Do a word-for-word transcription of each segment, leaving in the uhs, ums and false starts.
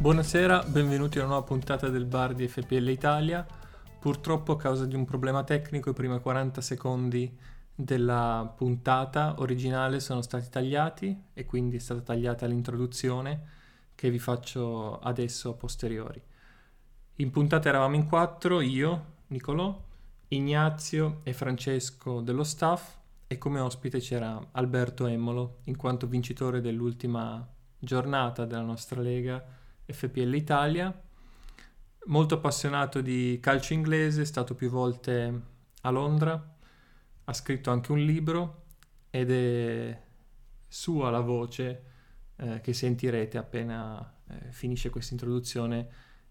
Buonasera, benvenuti a una nuova puntata del bar di F P L Italia. Purtroppo a causa di un problema tecnico i primi quaranta secondi della puntata originale sono stati tagliati e quindi è stata tagliata l'introduzione che vi faccio adesso a posteriori. In puntata eravamo in quattro, io, Nicolò, Ignazio e Francesco dello staff, e come ospite c'era Alberto Emolo in quanto vincitore dell'ultima giornata della nostra Lega F P L Italia, molto appassionato di calcio inglese, è stato più volte a Londra, ha scritto anche un libro ed è sua la voce eh, che sentirete appena eh, finisce questa introduzione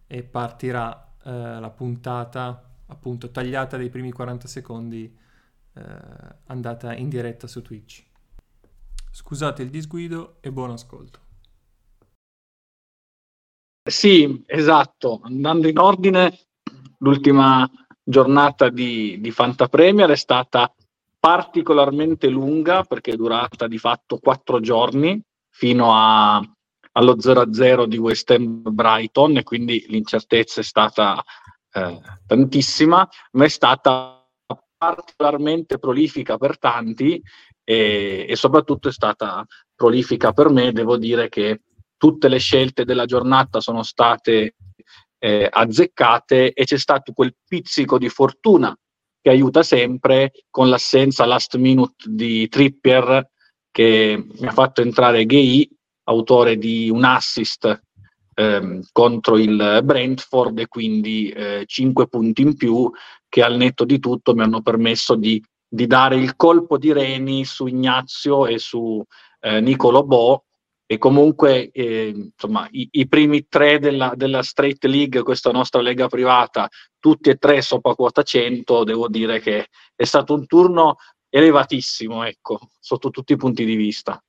e partirà eh, la puntata appunto tagliata dei primi quaranta secondi eh, andata in diretta su Twitch. Scusate il disguido e buon ascolto. Sì, esatto. Andando in ordine, l'ultima giornata di, di Fanta Premier è stata particolarmente lunga perché è durata di fatto quattro giorni fino a, allo zero a zero di West Ham Brighton, e quindi l'incertezza è stata eh, tantissima, ma è stata particolarmente prolifica per tanti e, e soprattutto è stata prolifica per me. Devo dire che tutte le scelte della giornata sono state eh, azzeccate e c'è stato quel pizzico di fortuna che aiuta sempre, con l'assenza last minute di Trippier che mi ha fatto entrare Gueye, autore di un assist ehm, contro il Brentford, e quindi eh, cinque punti in più che al netto di tutto mi hanno permesso di, di dare il colpo di reni su Ignazio e su eh, Nicolò Bo. E comunque eh, insomma i, i primi tre della, della Straight League, questa nostra lega privata, tutti e tre sopra quota cento, devo dire che è stato un turno elevatissimo, ecco, sotto tutti i punti di vista.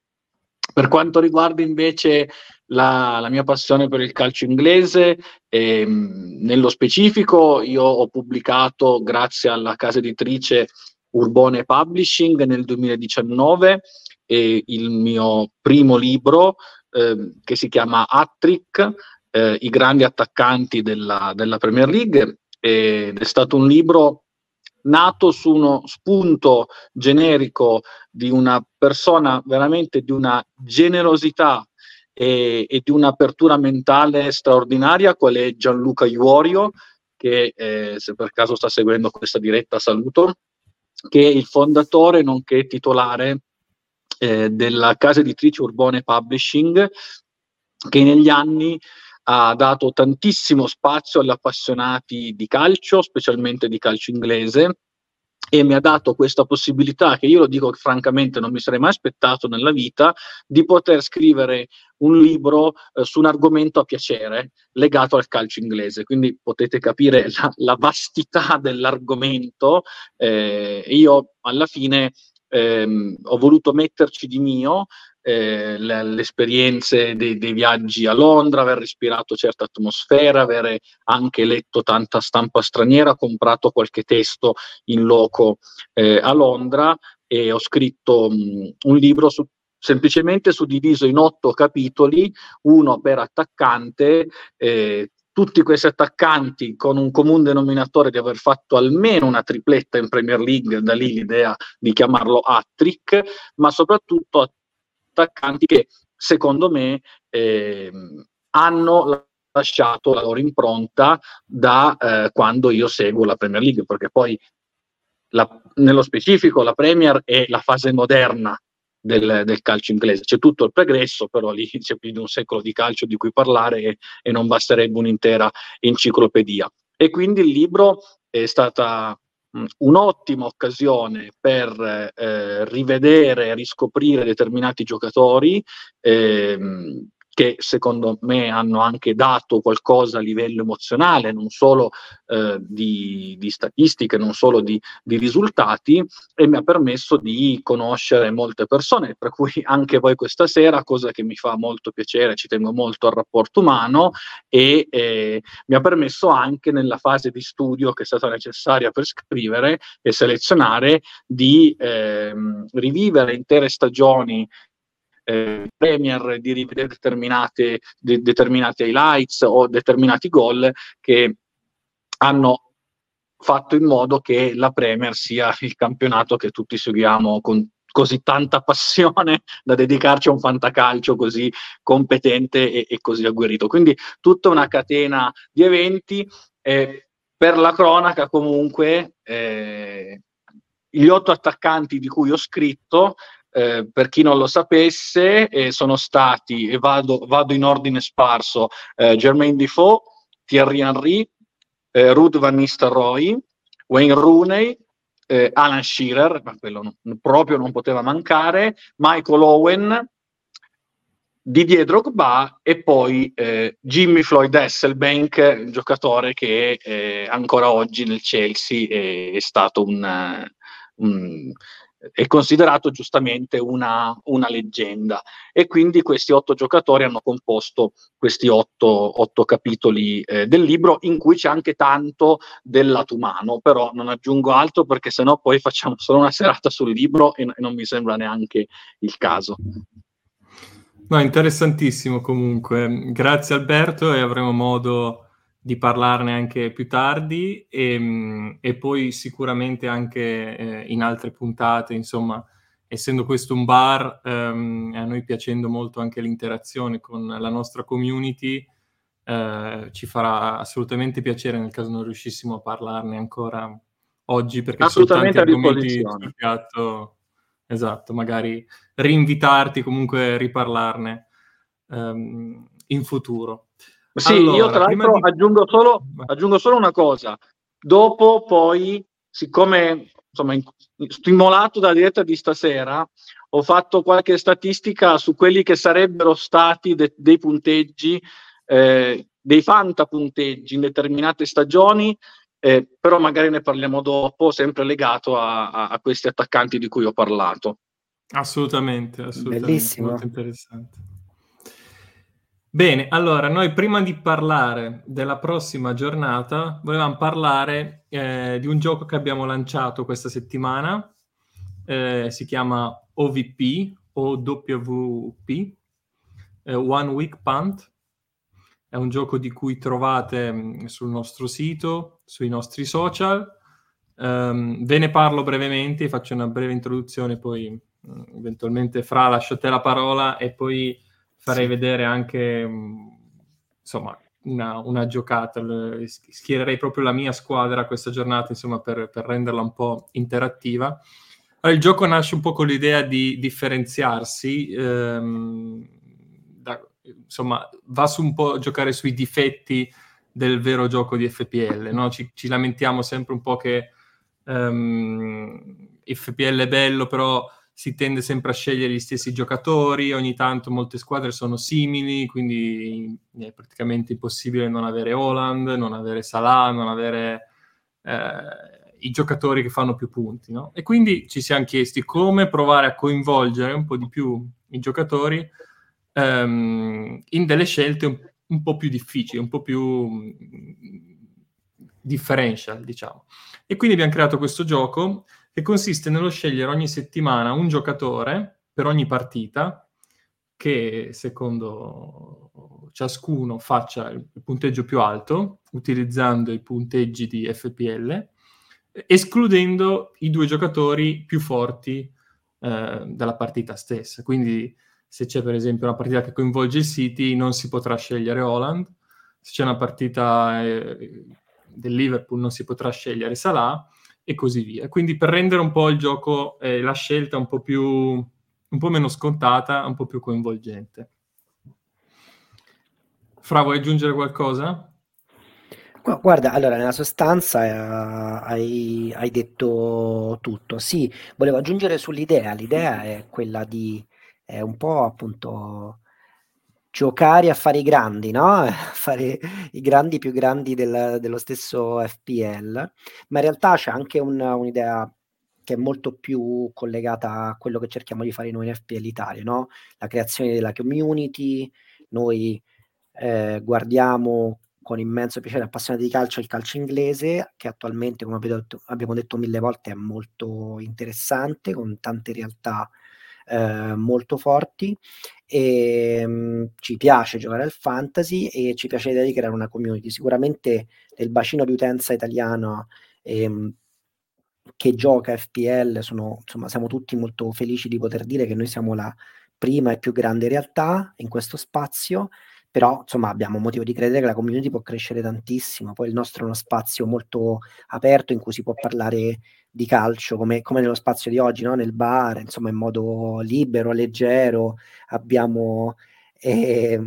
Per quanto riguarda invece la, la mia passione per il calcio inglese, ehm, nello specifico io ho pubblicato, grazie alla casa editrice Urbone Publishing, nel duemiladiciannove, e il mio primo libro eh, che si chiama Hat-Trick, eh, i grandi attaccanti della, della Premier League, ed è stato un libro nato su uno spunto generico di una persona veramente di una generosità e, e di un'apertura mentale straordinaria, qual è Gianluca Iuorio, che eh, se per caso sta seguendo questa diretta saluto, che è il fondatore nonché titolare Eh, della casa editrice Urbone Publishing, che negli anni ha dato tantissimo spazio agli appassionati di calcio, specialmente di calcio inglese, e mi ha dato questa possibilità, che io lo dico francamente non mi sarei mai aspettato nella vita, di poter scrivere un libro eh, su un argomento a piacere legato al calcio inglese. Quindi potete capire la, la vastità dell'argomento. Eh, io alla fine Eh, ho voluto metterci di mio eh, le, le esperienze dei, dei viaggi a Londra, aver respirato certa atmosfera, avere anche letto tanta stampa straniera, comprato qualche testo in loco eh, a Londra, e ho scritto mh, un libro su, semplicemente suddiviso in otto capitoli, uno per attaccante, eh, tutti questi attaccanti con un comune denominatore di aver fatto almeno una tripletta in Premier League, da lì l'idea di chiamarlo hat-trick, ma soprattutto attaccanti che secondo me eh, hanno lasciato la loro impronta da eh, quando io seguo la Premier League, perché poi la, nello specifico la Premier è la fase moderna Del, del calcio inglese. C'è tutto il pregresso, però lì c'è più di un secolo di calcio di cui parlare e, e non basterebbe un'intera enciclopedia. E quindi il libro è stata mh, un'ottima occasione per eh, rivedere e riscoprire determinati giocatori eh, che secondo me hanno anche dato qualcosa a livello emozionale, non solo eh, di, di statistiche, non solo di, di risultati, e mi ha permesso di conoscere molte persone, per cui anche voi questa sera, cosa che mi fa molto piacere, ci tengo molto al rapporto umano, e eh, mi ha permesso anche nella fase di studio che è stata necessaria per scrivere e selezionare, di eh, rivivere intere stagioni eh, Premier, di rivedere determinate, de- determinate highlights o determinati gol che hanno fatto in modo che la Premier sia il campionato che tutti seguiamo con così tanta passione da dedicarci a un fantacalcio così competente e, e così agguerrito. Quindi tutta una catena di eventi. Eh, per la cronaca comunque, eh, gli otto attaccanti di cui ho scritto, eh, per chi non lo sapesse, eh, sono stati, e vado, vado in ordine sparso, eh, Germain Defoe, Thierry Henry, eh, Ruud van Nistelrooy, Wayne Rooney, Eh, Alan Shearer, ma quello non, proprio non poteva mancare, Michael Owen, Didier Drogba e poi eh, Jimmy Floyd Hasselbaink, un giocatore che eh, ancora oggi nel Chelsea è, è stato un, un è considerato giustamente una, una leggenda, e quindi questi otto giocatori hanno composto questi otto, otto capitoli eh, del libro, in cui c'è anche tanto del lato umano, però non aggiungo altro perché sennò poi facciamo solo una serata sul libro e, e non mi sembra neanche il caso. No, interessantissimo comunque, grazie Alberto, e avremo modo di parlarne anche più tardi, e, e poi sicuramente anche eh, in altre puntate, insomma, essendo questo un bar, ehm, a noi piacendo molto anche l'interazione con la nostra community, eh, ci farà assolutamente piacere nel caso non riuscissimo a parlarne ancora oggi, perché sono tanti argomenti sul piatto. Esatto, magari rinvitarti comunque a riparlarne ehm, in futuro. Sì, allora, io tra l'altro di... aggiungo, solo, aggiungo solo una cosa. Dopo poi, siccome insomma, in, stimolato dalla diretta di stasera, ho fatto qualche statistica su quelli che sarebbero stati de, dei punteggi, eh, dei fantapunteggi in determinate stagioni, eh, però magari ne parliamo dopo, sempre legato a, a, a questi attaccanti di cui ho parlato. Assolutamente, assolutamente. Bellissimo. Molto interessante. Bene, allora, noi prima di parlare della prossima giornata volevamo parlare eh, di un gioco che abbiamo lanciato questa settimana, eh, si chiama O V P, O W P, eh, One Week Punt. È un gioco di cui trovate mh, sul nostro sito, sui nostri social. Um, ve ne parlo brevemente, faccio una breve introduzione, poi mh, eventualmente Fra lascio te la parola e poi farei sì. vedere anche insomma una, una giocata, schiererei proprio la mia squadra questa giornata, insomma, per, per renderla un po' interattiva. Allora, il gioco nasce un po' con l'idea di differenziarsi, ehm, da, insomma va su un po' a giocare sui difetti del vero gioco di F P L, no? Ci, ci lamentiamo sempre un po' che ehm, F P L è bello, però si tende sempre a scegliere gli stessi giocatori, ogni tanto molte squadre sono simili, quindi è praticamente impossibile non avere Haaland, non avere Salah, non avere eh, i giocatori che fanno più punti, no? E quindi ci siamo chiesti come provare a coinvolgere un po' di più i giocatori ehm, in delle scelte un, un po' più difficili, un po' più differential, diciamo. E quindi abbiamo creato questo gioco che consiste nello scegliere ogni settimana un giocatore per ogni partita che, secondo ciascuno, faccia il punteggio più alto, utilizzando i punteggi di F P L, escludendo i due giocatori più forti eh, dalla partita stessa. Quindi se c'è per esempio una partita che coinvolge il City, non si potrà scegliere Haaland; se c'è una partita eh, del Liverpool, non si potrà scegliere Salah, e così via. Quindi per rendere un po' il gioco, eh, la scelta un po' più, un po' meno scontata, un po' più coinvolgente. Fra, vuoi aggiungere qualcosa? Guarda, allora, nella sostanza eh, hai, hai detto tutto. Sì, volevo aggiungere sull'idea. L'idea è quella di, è un po' appunto... giocare a fare i grandi, no? A fare i grandi più grandi del, dello stesso F P L, ma in realtà c'è anche un, un'idea che è molto più collegata a quello che cerchiamo di fare noi in F P L Italia, no? La creazione della community. Noi eh, guardiamo con immenso piacere, appassionati di calcio, il calcio inglese, che attualmente, come abbiamo detto, abbiamo detto mille volte, è molto interessante, con tante realtà eh, molto forti, e mh, ci piace giocare al fantasy e ci piace l'idea di creare una community. Sicuramente nel bacino di utenza italiano ehm, che gioca F P L sono, insomma, siamo tutti molto felici di poter dire che noi siamo la prima e più grande realtà in questo spazio, però insomma abbiamo motivo di credere che la community può crescere tantissimo. Poi il nostro è uno spazio molto aperto in cui si può parlare di calcio come, come nello spazio di oggi, no? Nel bar, insomma, in modo libero, leggero. Abbiamo eh,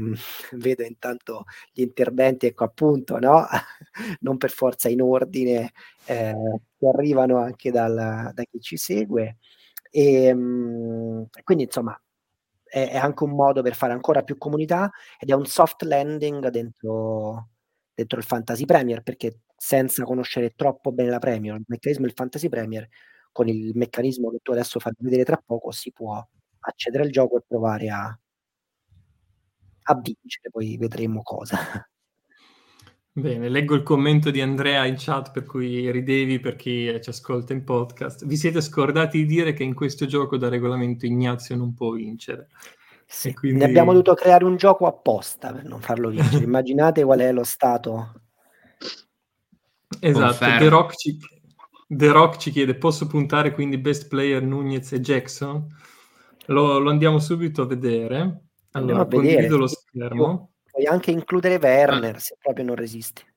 vedo intanto gli interventi, ecco appunto, no? Non per forza in ordine, eh, che arrivano anche dal, da chi ci segue, e mh, quindi insomma è anche un modo per fare ancora più comunità, ed è un soft landing dentro, dentro il Fantasy Premier, perché senza conoscere troppo bene la Premier, il meccanismo del Fantasy Premier, con il meccanismo che tu adesso farai vedere tra poco, si può accedere al gioco e provare a, a vincere, poi vedremo cosa. Bene, leggo il commento di Andrea in chat, per cui ridevi per chi ci ascolta in podcast. Vi siete scordati di dire che in questo gioco da regolamento Ignazio non può vincere. Sì, e quindi... ne abbiamo dovuto creare un gioco apposta per non farlo vincere. Immaginate qual è lo stato. Esatto, The Rock, ci... The Rock ci chiede, posso puntare quindi best player Nunez e Jackson? Lo, lo andiamo subito a vedere. Allora, a condivido vedere. Lo schermo. Puoi anche includere Werner, ah. se proprio non resiste.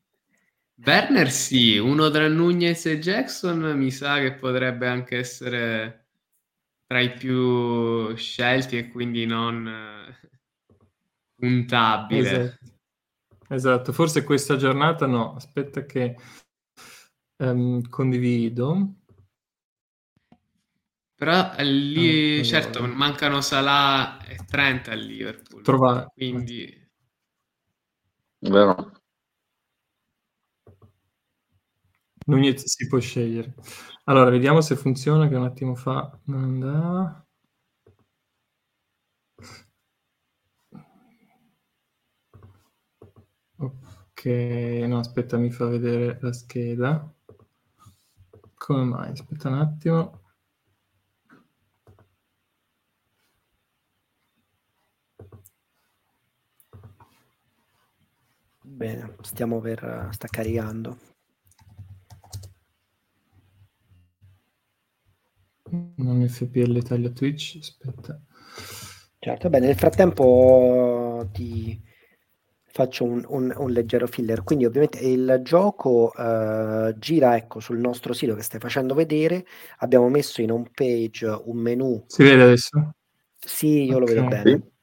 Werner sì, uno tra Nunez e Jackson mi sa che potrebbe anche essere tra i più scelti e quindi non puntabile. Esatto, esatto. Forse questa giornata no, aspetta che um, condivido. Però lì, oh, certo, allora. Mancano Salah e Trent al Liverpool. Trova... Quindi... Vero. Nunez si può scegliere. Allora, vediamo se funziona, che un attimo fa non andava. Ok, no, aspetta, mi fa vedere la scheda. Come mai? Aspetta un attimo. Bene, stiamo per... sta caricando. Non F P L Italia Twitch, aspetta. Certo, bene, nel frattempo ti faccio un, un, un leggero filler. Quindi ovviamente il gioco eh, gira, ecco, sul nostro sito che stai facendo vedere. Abbiamo messo in home page un menu. Si vede adesso? Sì, io okay. Lo vedo bene. Sì.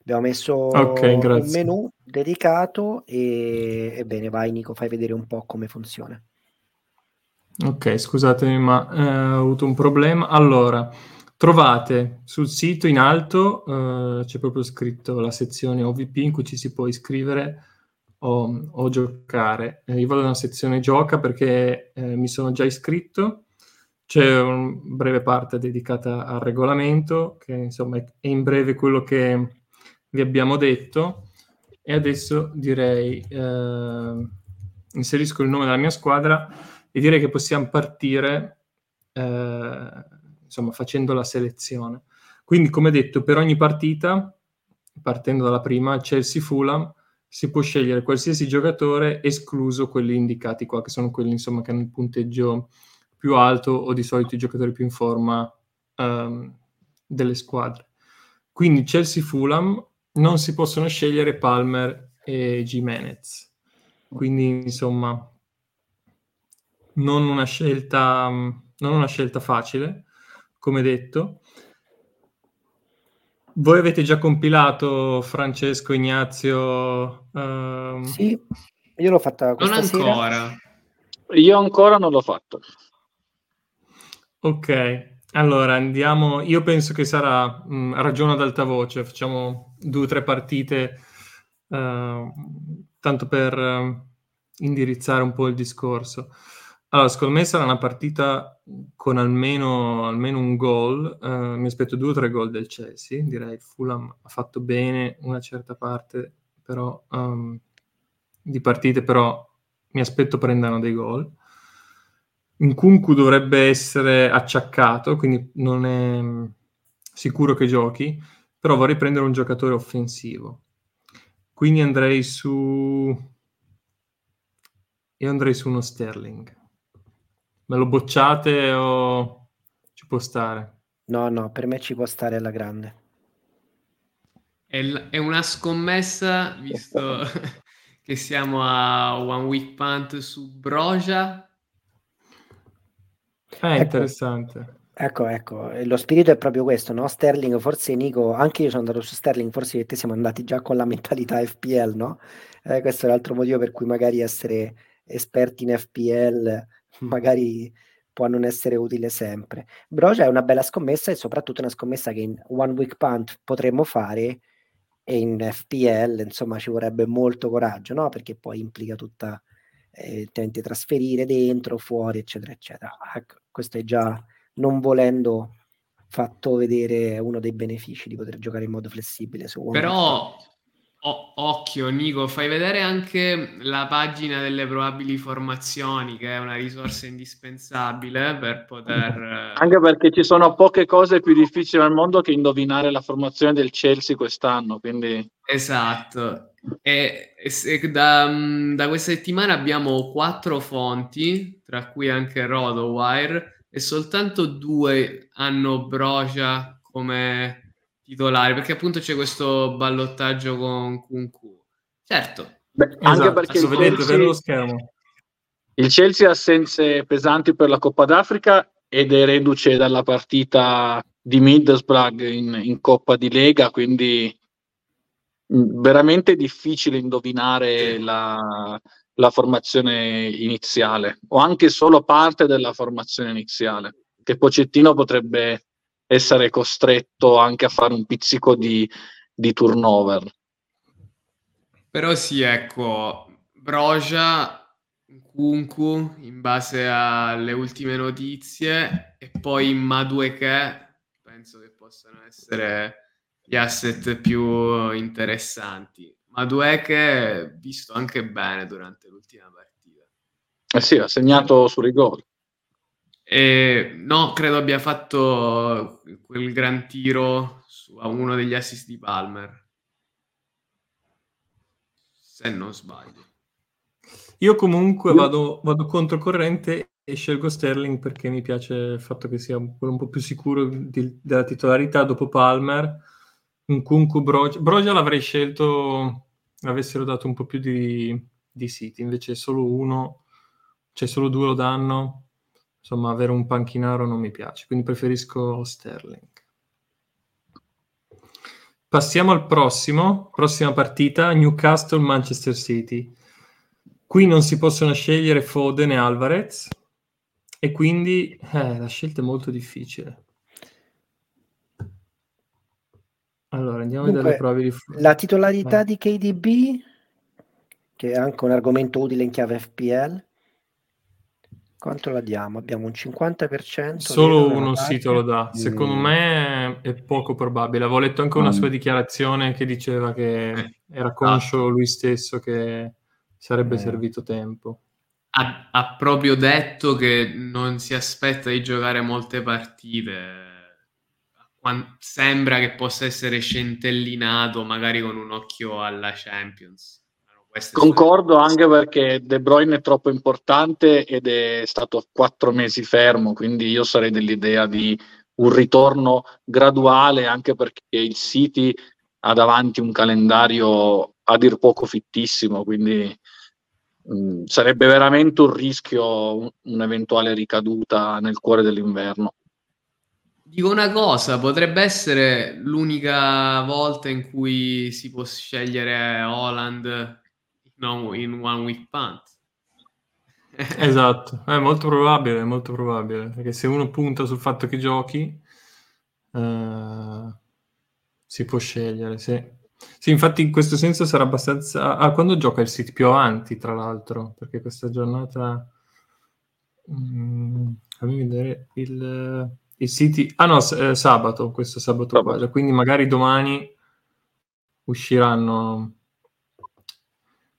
Abbiamo messo okay, un menu dedicato e, e bene, vai Nico, fai vedere un po' come funziona. Ok, scusatemi, ma eh, ho avuto un problema. Allora, trovate sul sito in alto, eh, c'è proprio scritto la sezione O V P in cui ci si può iscrivere o, o giocare. Eh, io vado nella sezione gioca perché eh, mi sono già iscritto. C'è una breve parte dedicata al regolamento, che insomma è in breve quello che... vi abbiamo detto, e adesso direi eh, inserisco il nome della mia squadra e direi che possiamo partire eh, insomma facendo la selezione. Quindi, come detto, per ogni partita, partendo dalla prima, Chelsea-Fulham, si può scegliere qualsiasi giocatore escluso quelli indicati qua, che sono quelli insomma che hanno il punteggio più alto o di solito i giocatori più in forma eh, delle squadre. Quindi Chelsea-Fulham non si possono scegliere Palmer e Gimenez, quindi insomma non una scelta non una scelta facile, come detto. Voi avete già compilato, Francesco, Ignazio? Ehm... Sì, io l'ho fatta questa non ancora. Sera. Io ancora non l'ho fatto. Ok. Allora, andiamo... Io penso che sarà... Mh, ragiono ad alta voce, facciamo due o tre partite, uh, tanto per uh, indirizzare un po' il discorso. Allora, secondo me sarà una partita con almeno, almeno un gol, uh, mi aspetto due o tre gol del Chelsea, direi. Fulham ha fatto bene una certa parte però um, di partite, però mi aspetto prendano dei gol. Nkunku dovrebbe essere acciaccato, quindi non è sicuro che giochi, però vorrei prendere un giocatore offensivo. Quindi andrei su... Io andrei su uno Sterling. Me lo bocciate o ci può stare? No, no, per me ci può stare alla grande. È, l- è una scommessa, visto che siamo a One Week Punt su Broja. Ah, ecco, interessante. Ecco, ecco, lo spirito è proprio questo, no? Sterling, forse Nico, anche io sono andato su Sterling, forse io e te siamo andati già con la mentalità F P L, no? Eh, questo è l'altro motivo per cui magari essere esperti in F P L magari può non essere utile sempre. Broja è una bella scommessa e soprattutto una scommessa che in One Week Punt potremmo fare e in F P L, insomma, ci vorrebbe molto coraggio, no? Perché poi implica tutta... Eh, tenti trasferire dentro, fuori, eccetera, eccetera. Ecco, questo è già, non volendo, fatto vedere uno dei benefici di poter giocare in modo flessibile. Su Però, o- occhio Nico, fai vedere anche la pagina delle probabili formazioni, che è una risorsa indispensabile per poter... Anche perché ci sono poche cose più difficili al mondo che indovinare la formazione del Chelsea quest'anno, quindi... Esatto. E, e da, da questa settimana abbiamo quattro fonti, tra cui anche RotoWire, e soltanto due hanno Broja come titolare, perché appunto c'è questo ballottaggio con Kunku. Certo. Beh, esatto, anche perché il vedete per lo schermo. Il Chelsea ha assenze pesanti per la Coppa d'Africa ed è reduce dalla partita di Middlesbrough in, in Coppa di Lega, quindi veramente difficile indovinare la, la formazione iniziale o anche solo parte della formazione iniziale, che Pochettino potrebbe essere costretto anche a fare un pizzico di, di turnover. Però sì, ecco, Broja, Kunku in base alle ultime notizie e poi Madueke penso che possano essere gli asset più interessanti. Madueke visto anche bene durante l'ultima partita. Eh sì, ha segnato su rigore. E, no, credo abbia fatto quel gran tiro su, a uno degli assist di Palmer. Se non sbaglio. Io comunque vado, vado controcorrente e scelgo Sterling perché mi piace il fatto che sia quello un po' più sicuro di, della titolarità dopo Palmer. Un Kunku, Broja. Broja l'avrei scelto, avessero dato un po' più di, di siti, invece solo uno, cioè solo due lo danno, insomma avere un panchinaro non mi piace, quindi preferisco Sterling. Passiamo al prossimo, prossima partita, Newcastle-Manchester City. Qui non si possono scegliere Foden e Alvarez, e quindi eh, la scelta è molto difficile. Allora, andiamo Dunque, a vedere le probabili... La titolarità Beh. di K D B, che è anche un argomento utile in chiave F P L, quanto la diamo? Abbiamo un cinquanta per cento. Solo uno sito lo dà. Secondo mm. me è poco probabile. Avevo letto anche una mm. sua dichiarazione che diceva che era conscio lui stesso che sarebbe mm. servito tempo. Ha, ha proprio detto che non si aspetta di giocare molte partite. Quando sembra che possa essere scintillinato magari con un occhio alla Champions. Concordo, anche perché De Bruyne è troppo importante ed è stato quattro mesi fermo, quindi io sarei dell'idea di un ritorno graduale, anche perché il City ha davanti un calendario a dir poco fittissimo, quindi mh, sarebbe veramente un rischio un, un'eventuale ricaduta nel cuore dell'inverno. Dico una cosa, potrebbe essere l'unica volta in cui si può scegliere Haaland no, in One Week Punt. Esatto, è molto probabile, molto probabile, perché se uno punta sul fatto che giochi eh, si può scegliere, sì. Sì, infatti in questo senso sarà abbastanza... Ah, quando gioca il City più avanti, tra l'altro, perché questa giornata... Mm, fammi vedere il... Il City... Ah no, eh, sabato, questo sabato, sabato. Qua, quindi magari domani usciranno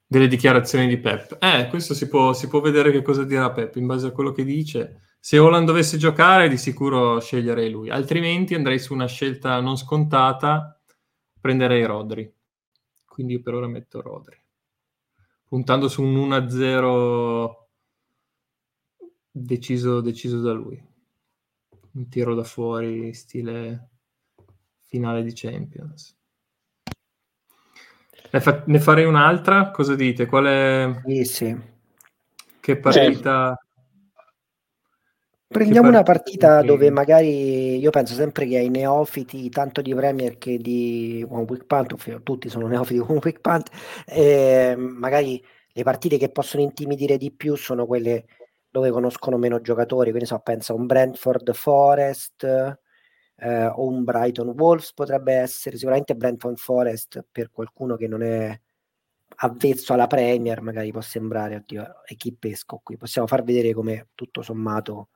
delle dichiarazioni di Pep. Eh, questo si può, si può vedere che cosa dirà Pep, in base a quello che dice Se Haaland dovesse giocare, di sicuro sceglierei lui, altrimenti andrei su una scelta non scontata, prenderei Rodri. Quindi io per ora metto Rodri, puntando su un uno a zero deciso, deciso da lui. Un tiro da fuori, stile finale di Champions. Ne, fa- ne farei un'altra? Cosa dite? Qual è... Sì, sì. Che partita... Sì. Prendiamo una partita dove magari io penso sempre che ai neofiti tanto di Premier che di One Week Punt, ovvero tutti sono neofiti di One Week Punt, eh, magari le partite che possono intimidire di più sono quelle dove conoscono meno giocatori, quindi so, penso a un Brentford Forest eh, o un Brighton Wolves potrebbe essere, sicuramente Brentford Forest per qualcuno che non è avvezzo alla Premier magari può sembrare, oddio, equipesco qui, possiamo far vedere come tutto sommato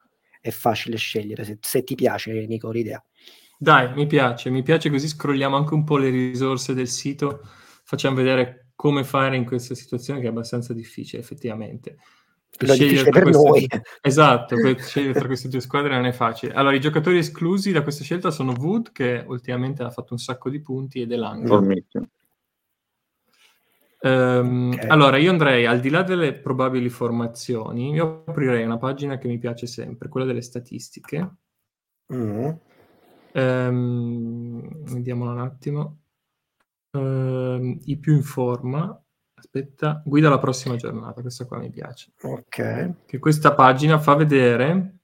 è facile scegliere, se, se ti piace Nico l'idea. Dai, mi piace, mi piace così scrolliamo anche un po' le risorse del sito, facciamo vedere come fare in questa situazione che è abbastanza difficile effettivamente. Lo difficile per queste... noi. Esatto, per scegliere tra queste due squadre non è facile. Allora i giocatori esclusi da questa scelta sono Wood, che ultimamente ha fatto un sacco di punti, ed Elanga. Um, okay. Allora io andrei al di là delle probabili formazioni, io aprirei una pagina che mi piace sempre, quella delle statistiche. mm. um, vediamola un attimo. um, i più in forma, aspetta, guida la prossima giornata, questa qua mi piace, ok, che questa pagina fa vedere,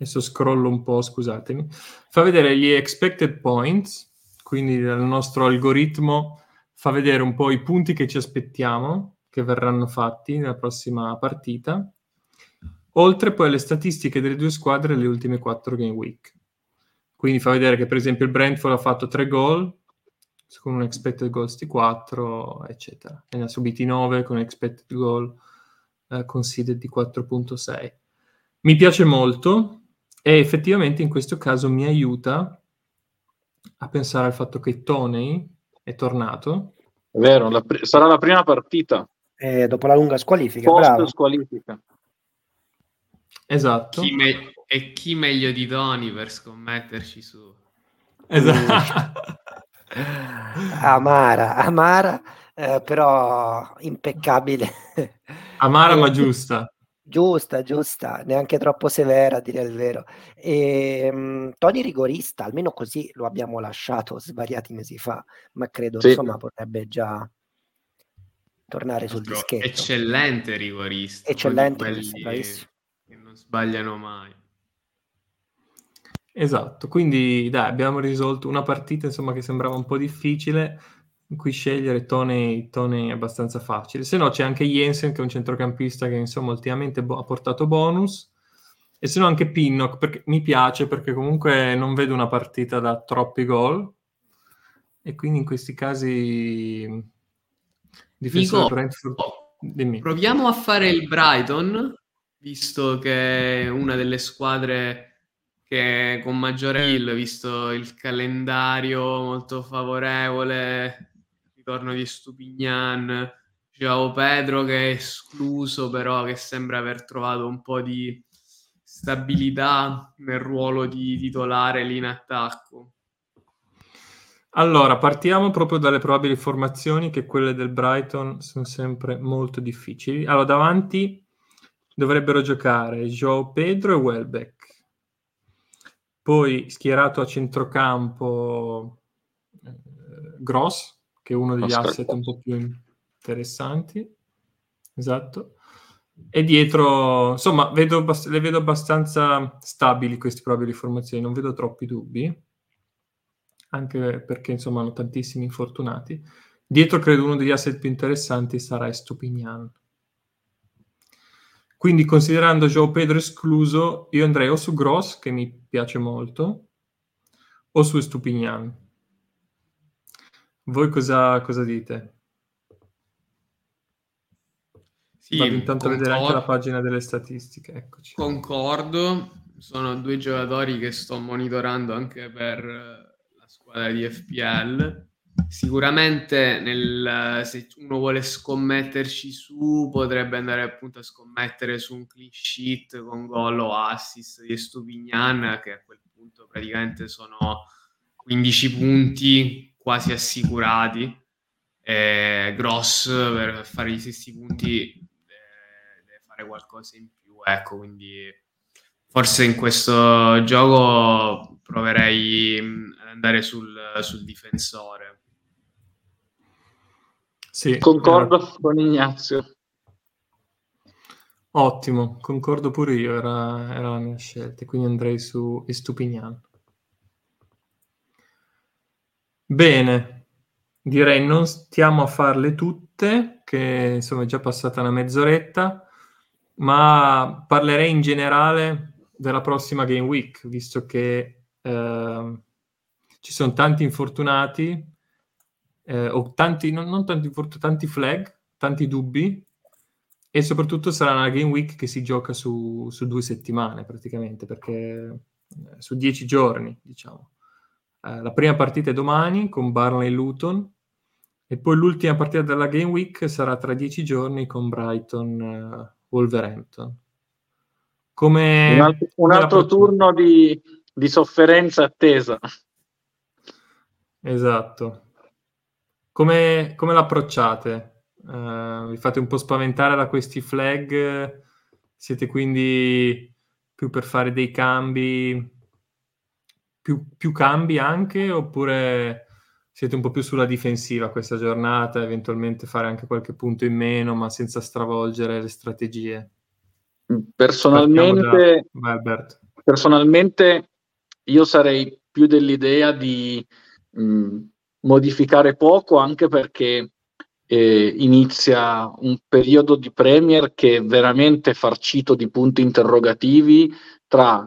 adesso scrollo un po', scusatemi, fa vedere gli expected points, quindi dal nostro algoritmo fa vedere un po' i punti che ci aspettiamo, che verranno fatti nella prossima partita, oltre poi alle statistiche delle due squadre le ultime quattro game week. Quindi fa vedere che per esempio il Brentford ha fatto tre gol, con un expected goals di quattro, eccetera. E ne ha subiti nove con expected goal eh, conceded di quattro virgola sei. Mi piace molto e effettivamente in questo caso mi aiuta a pensare al fatto che Tony è tornato. È vero, la pr- sarà la prima partita. Eh, dopo la lunga squalifica. Post bravo. Squalifica. Esatto. Chi me- e chi meglio di Tony per scommetterci su? Esatto. Amara, amara, eh, però impeccabile. Amara e, ma giusta. Giusta, giusta, neanche troppo severa a dire il vero. E, um, Tony rigorista, almeno così lo abbiamo lasciato svariati mesi fa, ma credo sì. Insomma potrebbe già tornare sul dischetto. Eccellente rigorista. Eccellente, rigorista, che non sbagliano mai. Esatto, quindi dai, abbiamo risolto una partita insomma che sembrava un po' difficile, in cui scegliere Tony, Tony è abbastanza facile. Se no c'è anche Jensen, che è un centrocampista che insomma ultimamente bo- ha portato bonus, e se no anche Pinnock, perché mi piace, perché comunque non vedo una partita da troppi gol, e quindi in questi casi difensore Brentford... Proviamo a fare il Brighton, visto che è una delle squadre... che con maggiore yield, visto il calendario molto favorevole, ritorno di Estupiñán, Joao Pedro che è escluso, però che sembra aver trovato un po' di stabilità nel ruolo di titolare lì in attacco. Allora, partiamo proprio dalle probabili formazioni, che quelle del Brighton sono sempre molto difficili. Allora, davanti dovrebbero giocare Joao Pedro e Welbeck. Poi schierato a centrocampo eh, Gross, che è uno degli Oscar asset un po' più interessanti. Esatto. E dietro, insomma, vedo, le vedo abbastanza stabili queste probabili formazioni, non vedo troppi dubbi, anche perché, insomma, hanno tantissimi infortunati. Dietro credo uno degli asset più interessanti sarà Estupiñán. Quindi considerando Joao Pedro escluso, io andrei o su Gross, che mi piace molto, o su Estupiñán. Voi cosa, cosa dite? Sì, vado intanto a vedere anche la pagina delle statistiche. Eccoci. Concordo, sono due giocatori che sto monitorando anche per la squadra di F P L. Sicuramente nel, se uno vuole scommetterci su, potrebbe andare appunto a scommettere su un clean sheet con gol o assist di Estupiñán, che a quel punto praticamente sono quindici punti quasi assicurati, eh, Gross per fare gli stessi punti eh, deve fare qualcosa in più, ecco, quindi forse in questo gioco proverei ad andare sul, sul difensore. Sì, concordo era... con Ignazio. Ottimo, concordo pure io, era, era la mia scelta, quindi andrei su Estupiñán. Bene, direi non stiamo a farle tutte, che insomma è già passata una mezz'oretta, ma parlerei in generale della prossima Game Week, visto che eh, ci sono tanti infortunati, Eh, o tanti, non, non tanti, tanti flag, tanti dubbi, e soprattutto sarà una game week che si gioca su, su due settimane praticamente, perché su dieci giorni, diciamo. Eh, la prima partita è domani con Burnley Luton, e poi l'ultima partita della game week sarà tra dieci giorni con Brighton eh, Wolverhampton. Come un altro, un altro turno di, di sofferenza attesa. Esatto. Come, come l'approcciate? Uh, vi fate un po' spaventare da questi flag? Siete quindi più per fare dei cambi, più, più cambi anche? Oppure siete un po' più sulla difensiva questa giornata, eventualmente fare anche qualche punto in meno, ma senza stravolgere le strategie? Personalmente, da... Vai, personalmente io sarei più dell'idea di... Mh, modificare poco, anche perché eh, inizia un periodo di Premier che è veramente farcito di punti interrogativi tra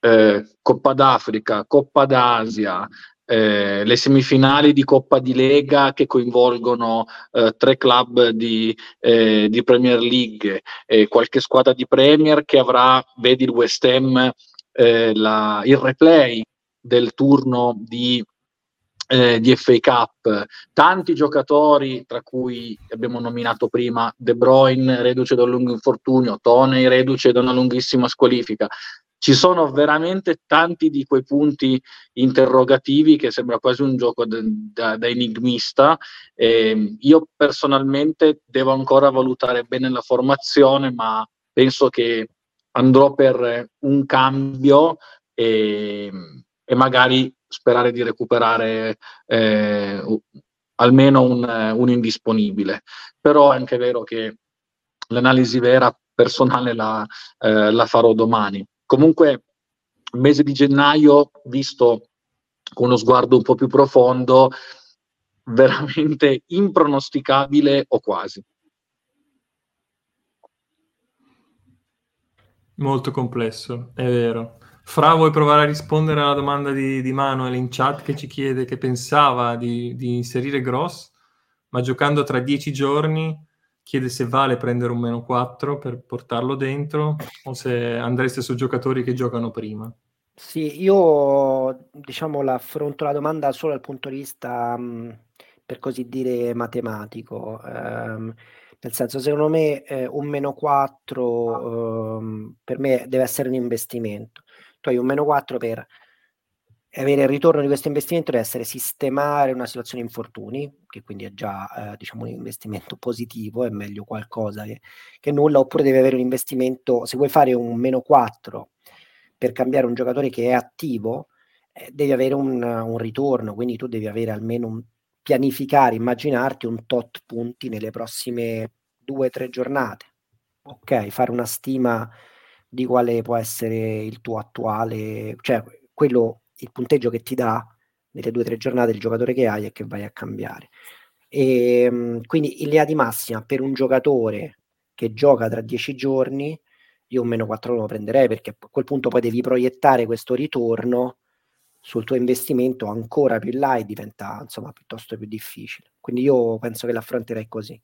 eh, Coppa d'Africa, Coppa d'Asia, eh, le semifinali di Coppa di Lega che coinvolgono eh, tre club di, eh, di Premier League, eh, qualche squadra di Premier che avrà, vedi il West Ham, eh, la, il replay del turno di Eh, di F A Cup, tanti giocatori tra cui abbiamo nominato prima De Bruyne reduce da un lungo infortunio, Tony reduce da una lunghissima squalifica. Ci sono veramente tanti di quei punti interrogativi che sembra quasi un gioco da, da, da enigmista. Eh, io personalmente devo ancora valutare bene la formazione, ma penso che andrò per un cambio e, e magari sperare di recuperare eh, almeno un, un indisponibile. Però è anche vero che l'analisi vera personale la, eh, la farò domani. Comunque il mese di gennaio, visto con uno sguardo un po' più profondo, veramente impronosticabile o quasi. Molto complesso, è vero. Fra, vuoi provare a rispondere alla domanda di, di Manuel in chat che ci chiede che pensava di, di inserire Gross, ma giocando tra dieci giorni chiede se vale prendere un meno quattro per portarlo dentro o se andreste su giocatori che giocano prima. Sì, io diciamo l'affronto la domanda solo dal punto di vista, per così dire, matematico. Um, Nel senso, secondo me eh, un meno quattro eh, per me deve essere un investimento. Tu hai un meno quattro per avere il ritorno di questo investimento, deve essere sistemare una situazione infortuni, che quindi è già eh, diciamo un investimento positivo, è meglio qualcosa che, che nulla, oppure devi avere un investimento, se vuoi fare un meno quattro per cambiare un giocatore che è attivo, eh, devi avere un, un ritorno, quindi tu devi avere almeno un pianificare, immaginarti un tot punti nelle prossime due o tre giornate. Ok, fare una stima di quale può essere il tuo attuale, cioè quello, il punteggio che ti dà nelle due o tre giornate il giocatore che hai e che vai a cambiare. E, quindi in linea di massima per un giocatore che gioca tra dieci giorni, io un meno quattro lo prenderei, perché a quel punto poi devi proiettare questo ritorno sul tuo investimento ancora più in là e diventa insomma piuttosto più difficile. Quindi io penso che l'affronterei così.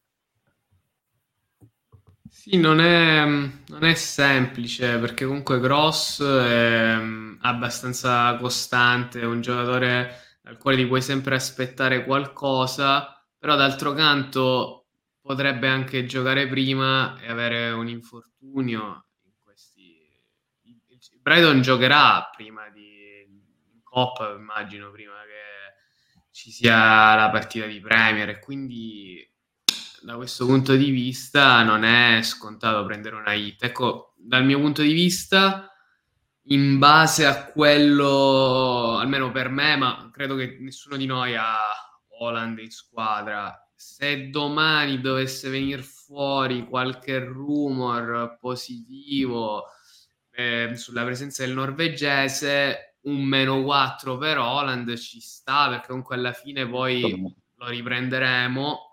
Sì, non è, non è semplice, perché comunque Gross è abbastanza costante, è un giocatore dal quale ti puoi sempre aspettare qualcosa, però d'altro canto potrebbe anche giocare prima e avere un infortunio. In questi... il Brighton giocherà prima di in Coppa, immagino, prima che ci sia la partita di Premier, e quindi da questo punto di vista non è scontato prendere una hit. Ecco, dal mio punto di vista, in base a quello, almeno per me, ma credo che nessuno di noi ha Haaland in squadra, se domani dovesse venire fuori qualche rumor positivo eh, sulla presenza del norvegese, un meno quattro per Haaland ci sta, perché comunque alla fine poi lo riprenderemo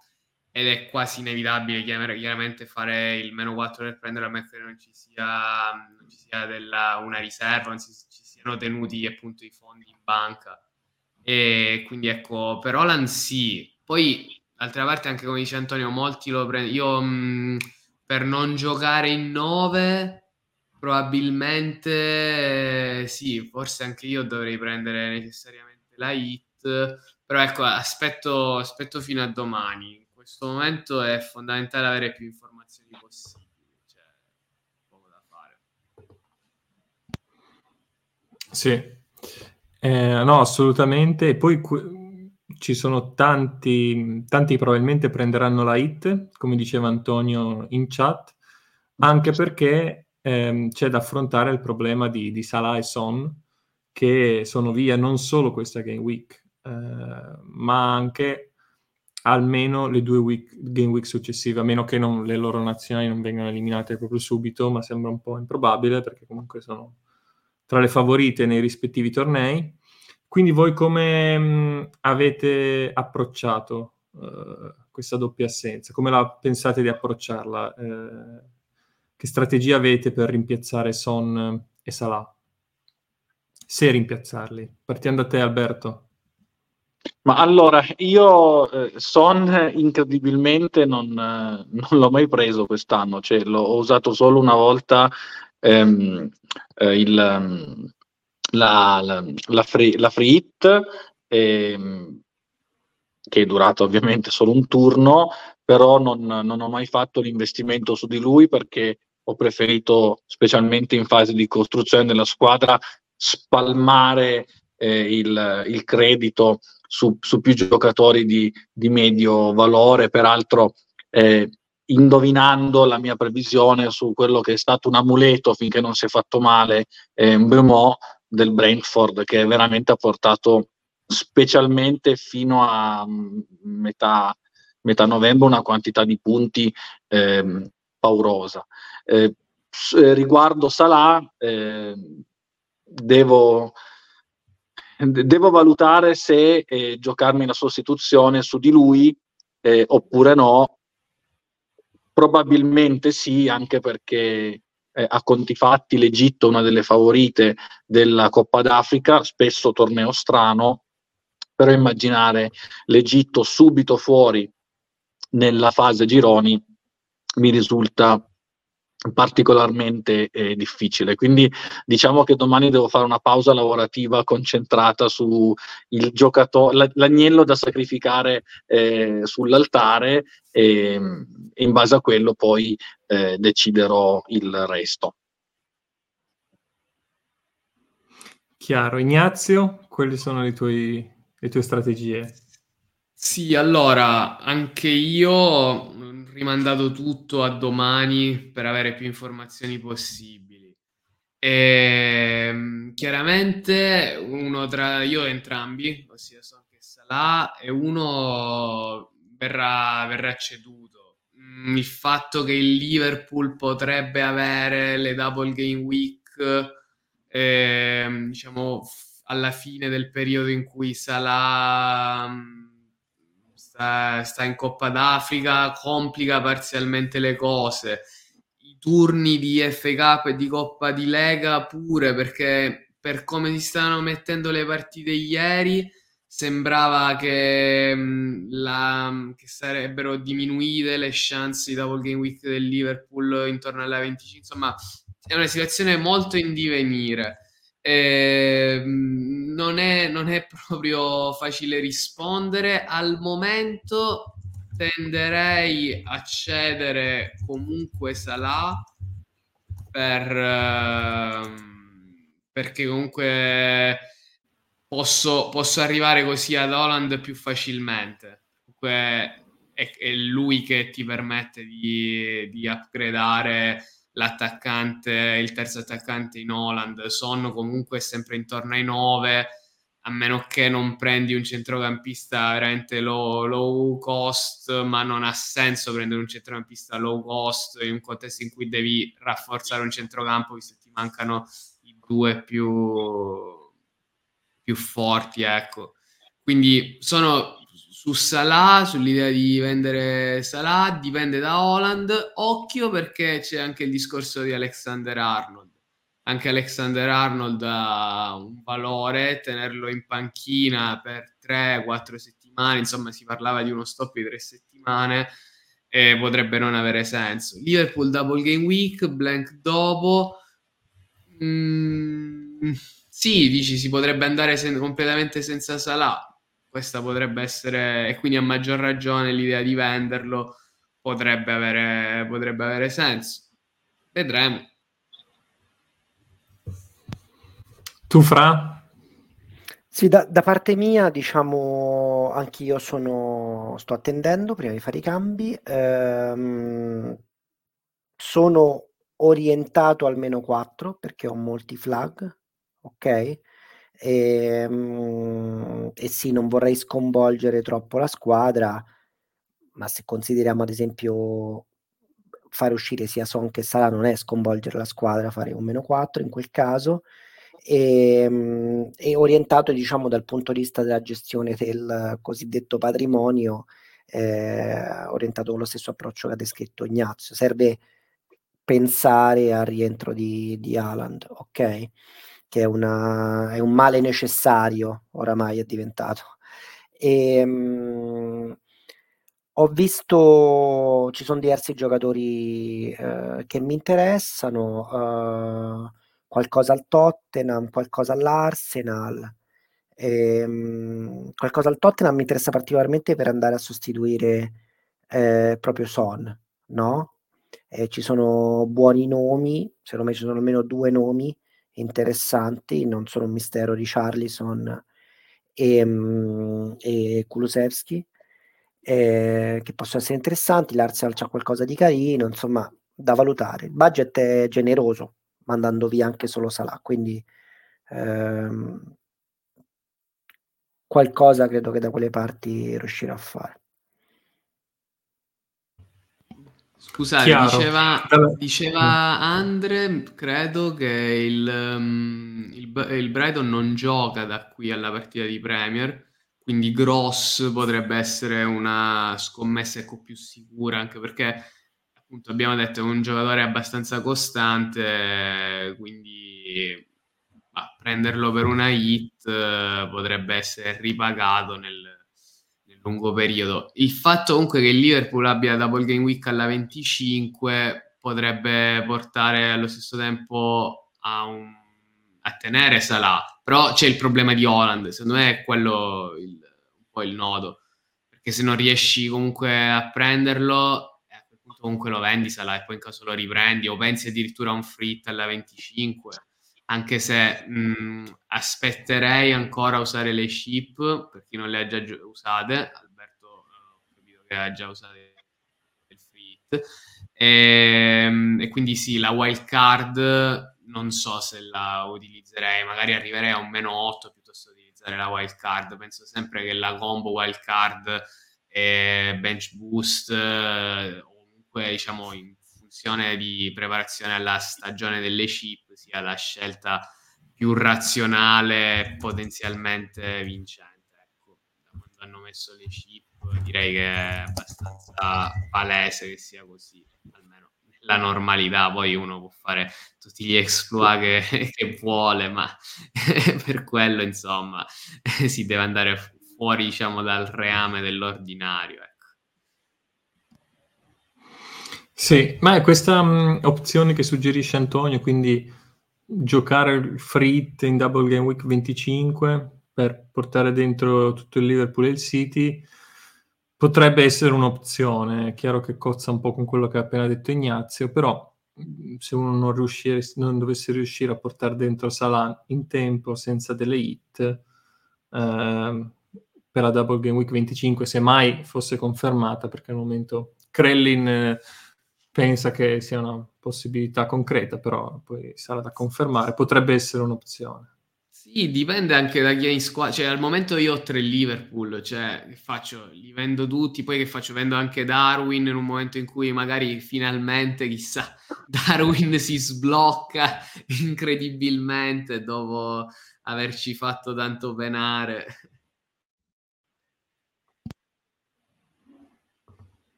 ed è quasi inevitabile chiaramente fare il meno quattro per prendere, a meno che non ci sia, non ci sia della, una riserva, non ci, ci siano tenuti appunto i fondi in banca, e quindi ecco, per Haaland sì. Poi d'altra parte, anche come dice Antonio, molti lo prendono. Io mh, per non giocare in nove probabilmente eh, sì, forse anche io dovrei prendere necessariamente la hit, però ecco, aspetto, aspetto fino a domani. Questo momento è fondamentale avere più informazioni possibili, cioè poco da fare. Sì, eh, no, assolutamente. E poi que- ci sono tanti, tanti probabilmente prenderanno la hit, come diceva Antonio in chat, anche perché ehm, c'è da affrontare il problema di, di Salah e Son, che sono via non solo questa game week, eh, ma anche almeno le due week, game week successive, a meno che non, le loro nazionali non vengano eliminate proprio subito, ma sembra un po' improbabile perché comunque sono tra le favorite nei rispettivi tornei. Quindi voi come mh, avete approcciato uh, questa doppia assenza? Come la pensate di approcciarla? Uh, che strategia avete per rimpiazzare Son e Salah? Se rimpiazzarli. Partiamo da te, Alberto. Ma allora, io eh, Son incredibilmente non, eh, non l'ho mai preso quest'anno, cioè l'ho usato solo una volta ehm, eh, il, la, la, la, free, la free hit, ehm, che è durata ovviamente solo un turno, però non, non ho mai fatto l'investimento su di lui perché ho preferito, specialmente in fase di costruzione della squadra, spalmare eh, il, il credito Su, su più giocatori di, di medio valore, peraltro eh, indovinando la mia previsione su quello che è stato un amuleto finché non si è fatto male, eh, un Mbeumo del Brentford, che veramente ha portato specialmente fino a metà, metà novembre una quantità di punti eh, paurosa. Eh, riguardo Salah, eh, devo... Devo valutare se eh, giocarmi la sostituzione su di lui eh, oppure no. Probabilmente sì, anche perché eh, a conti fatti l'Egitto è una delle favorite della Coppa d'Africa, spesso torneo strano, però immaginare l'Egitto subito fuori nella fase gironi mi risulta particolarmente eh, difficile. Quindi diciamo che domani devo fare una pausa lavorativa concentrata su il giocatore, l'agnello da sacrificare eh, sull'altare, e in base a quello poi eh, deciderò il resto. Chiaro. Ignazio, quelle sono le tue, le tue strategie? Sì, allora, anche io ho rimandato tutto a domani per avere più informazioni possibili. E, chiaramente uno tra io entrambi, ossia Son che Salah, e uno verrà, verrà ceduto. Il fatto che il Liverpool potrebbe avere le double game week, eh, diciamo, alla fine del periodo in cui Salah... sta in Coppa d'Africa, complica parzialmente le cose. I turni di F K e di Coppa di Lega pure, perché per come si stanno mettendo le partite ieri sembrava che, la, che sarebbero diminuite le chance di double game week del Liverpool intorno alla venticinque. Insomma, è una situazione molto in divenire. Eh, non è, non è proprio facile rispondere. Al momento tenderei a cedere comunque Salah per, eh, perché comunque posso, posso arrivare così ad Haaland più facilmente. Comunque è, è lui che ti permette di, di upgradare l'attaccante, il terzo attaccante in Haaland. Son comunque sempre intorno ai nove, a meno che non prendi un centrocampista veramente low, low cost, ma non ha senso prendere un centrocampista low cost in un contesto in cui devi rafforzare un centrocampo, visto che ti mancano i due più più forti, ecco. Quindi sono su Salah, sull'idea di vendere Salah. Dipende da Haaland, occhio, perché c'è anche il discorso di Alexander Arnold. Anche Alexander Arnold ha un valore, tenerlo in panchina per tre quattro settimane, insomma si parlava di uno stop di tre settimane, e potrebbe non avere senso. Liverpool double game week, blank dopo. Mm, sì, dici, si potrebbe andare sen- completamente senza Salah. Questa potrebbe essere, e quindi a maggior ragione l'idea di venderlo potrebbe avere, potrebbe avere senso. Vedremo. Tu, Fra? Sì, da, da parte mia, diciamo, anch'io sono, sto attendendo prima di fare i cambi. Ehm, sono orientato al meno quattro perché ho molti flag, ok? E, um, e sì, non vorrei sconvolgere troppo la squadra, ma se consideriamo ad esempio fare uscire sia Son che Salah non è sconvolgere la squadra, fare un meno quattro in quel caso, e, um, è orientato, diciamo, dal punto di vista della gestione del cosiddetto patrimonio, eh, orientato con lo stesso approccio che ha descritto Ignazio. Serve pensare al rientro di, di Haaland, ok? Che è, una, è un male necessario, oramai è diventato. E, mh, ho visto, ci sono diversi giocatori eh, che mi interessano, eh, qualcosa al Tottenham, qualcosa all'Arsenal, e, mh, qualcosa al Tottenham mi interessa particolarmente per andare a sostituire eh, proprio Son, no? E ci sono buoni nomi, secondo me ci sono almeno due nomi interessanti, non sono un mistero di Richarlison e, e Kulusevski, eh, che possono essere interessanti. L'Arsenal c'ha qualcosa di carino, insomma, da valutare. Il budget è generoso, mandando via anche solo Salah, quindi ehm, qualcosa credo che da quelle parti riuscirà a fare. Scusate, diceva, diceva Andre, credo che il, um, il, il Brighton non gioca da qui alla partita di Premier, quindi Gross potrebbe essere una scommessa ecco più sicura, anche perché appunto abbiamo detto è un giocatore abbastanza costante, quindi bah, prenderlo per una hit eh, potrebbe essere ripagato nel lungo periodo. Il fatto comunque che il Liverpool abbia double game week alla venticinque potrebbe portare allo stesso tempo a, un, a tenere Salah, però c'è il problema di Haaland, secondo me è quello il, un po' il nodo, perché se non riesci comunque a prenderlo eh, a quel punto comunque lo vendi Salah e poi in caso lo riprendi o pensi addirittura a un free hit alla venticinque, anche se mh, aspetterei ancora a usare le ship, per chi non le ha già gi- usate. Alberto ho capito che ha già usato il free hit, e, e quindi sì, la wild card non so se la utilizzerei, magari arriverei a un meno otto piuttosto che utilizzare la wild card. Penso sempre che la combo wild card e bench boost, o comunque diciamo in funzione di preparazione alla stagione delle ship, sia la scelta più razionale potenzialmente vincente. Ecco, da quando hanno messo le chip direi che è abbastanza palese che sia così, almeno nella normalità. Poi uno può fare tutti gli exploit che, che vuole, ma per quello insomma si deve andare fuori, diciamo, dal reame dell'ordinario, ecco. Sì, ma è questa mh, opzione che suggerisce Antonio, quindi giocare il free hit in Double Game Week venticinque per portare dentro tutto il Liverpool e il City potrebbe essere un'opzione. È chiaro che cozza un po' con quello che ha appena detto Ignazio, però se uno non, riuscire, non dovesse riuscire a portare dentro Salah in tempo senza delle hit eh, per la Double Game Week venticinque, se mai fosse confermata, perché al momento Krellin eh, pensa che sia una possibilità concreta, però poi sarà da confermare, potrebbe essere un'opzione. Sì, dipende anche da chi è in squadra, cioè al momento io ho tre Liverpool, cioè che faccio? Li vendo tutti, poi che faccio? Vendo anche Darwin in un momento in cui magari finalmente, chissà, Darwin si sblocca incredibilmente dopo averci fatto tanto penare.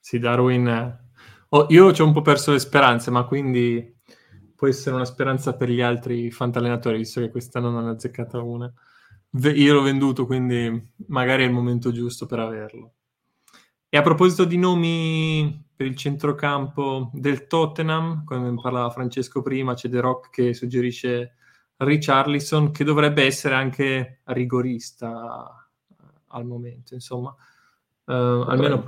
Sì, Darwin... Oh, io ci ho un po' perso le speranze, ma quindi... può essere una speranza per gli altri fantallenatori, visto che quest'anno non ne ha azzeccata una. Ve- io l'ho venduto, quindi magari è il momento giusto per averlo. E a proposito di nomi per il centrocampo del Tottenham, come parlava Francesco prima, c'è The Rock che suggerisce Richarlison, che dovrebbe essere anche rigorista al momento, insomma. Uh, almeno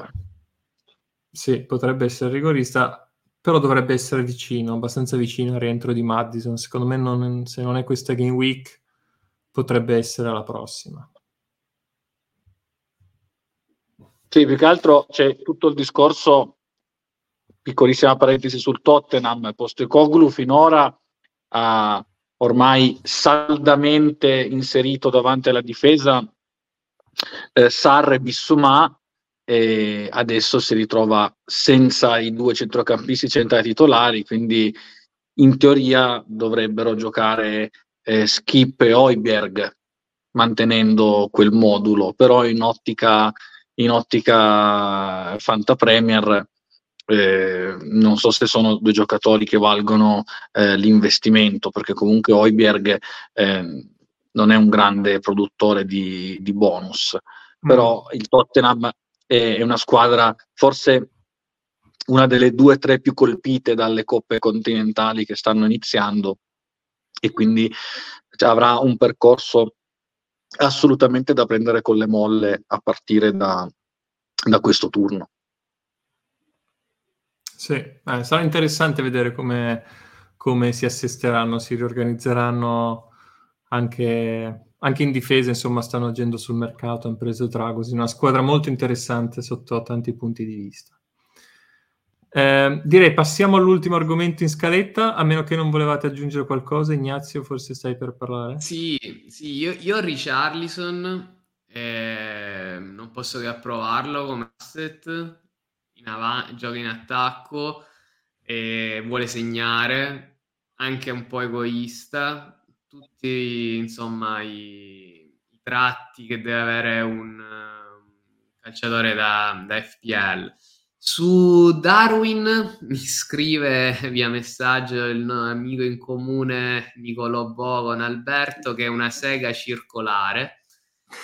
sì, potrebbe essere rigorista, però dovrebbe essere vicino, abbastanza vicino al rientro di Maddison. Secondo me non, se non è questa game week potrebbe essere la prossima. Sì, più che altro c'è tutto il discorso, piccolissima parentesi sul Tottenham, Postecoglou finora ha ormai saldamente inserito davanti alla difesa eh, Sarr e Bissouma, e adesso si ritrova senza i due centrocampisti centrali titolari, quindi in teoria dovrebbero giocare eh, Skip e Højbjerg mantenendo quel modulo, però in ottica, in ottica Fanta Premier eh, non so se sono due giocatori che valgono eh, l'investimento, perché comunque Højbjerg eh, non è un grande produttore di, di bonus, però mm. il Tottenham è una squadra forse una delle due o tre più colpite dalle coppe continentali che stanno iniziando, e quindi avrà un percorso assolutamente da prendere con le molle a partire da, da questo turno. Sì, eh, sarà interessante vedere come, come si assesteranno, si riorganizzeranno anche... Anche in difesa, insomma, stanno agendo sul mercato, hanno preso Dragosin, una squadra molto interessante sotto tanti punti di vista. Eh, direi passiamo all'ultimo argomento in scaletta, a meno che non volevate aggiungere qualcosa. Ignazio, forse stai per parlare? Sì, sì, io, io ho Richarlison, eh, non posso che approvarlo come asset, in av- gioca in attacco, eh, vuole segnare, anche un po' egoista, tutti insomma i, i tratti che deve avere un, un calciatore da, da F P L. Su Darwin mi scrive via messaggio il no, amico in comune Nicolò Bo con Alberto che è una sega circolare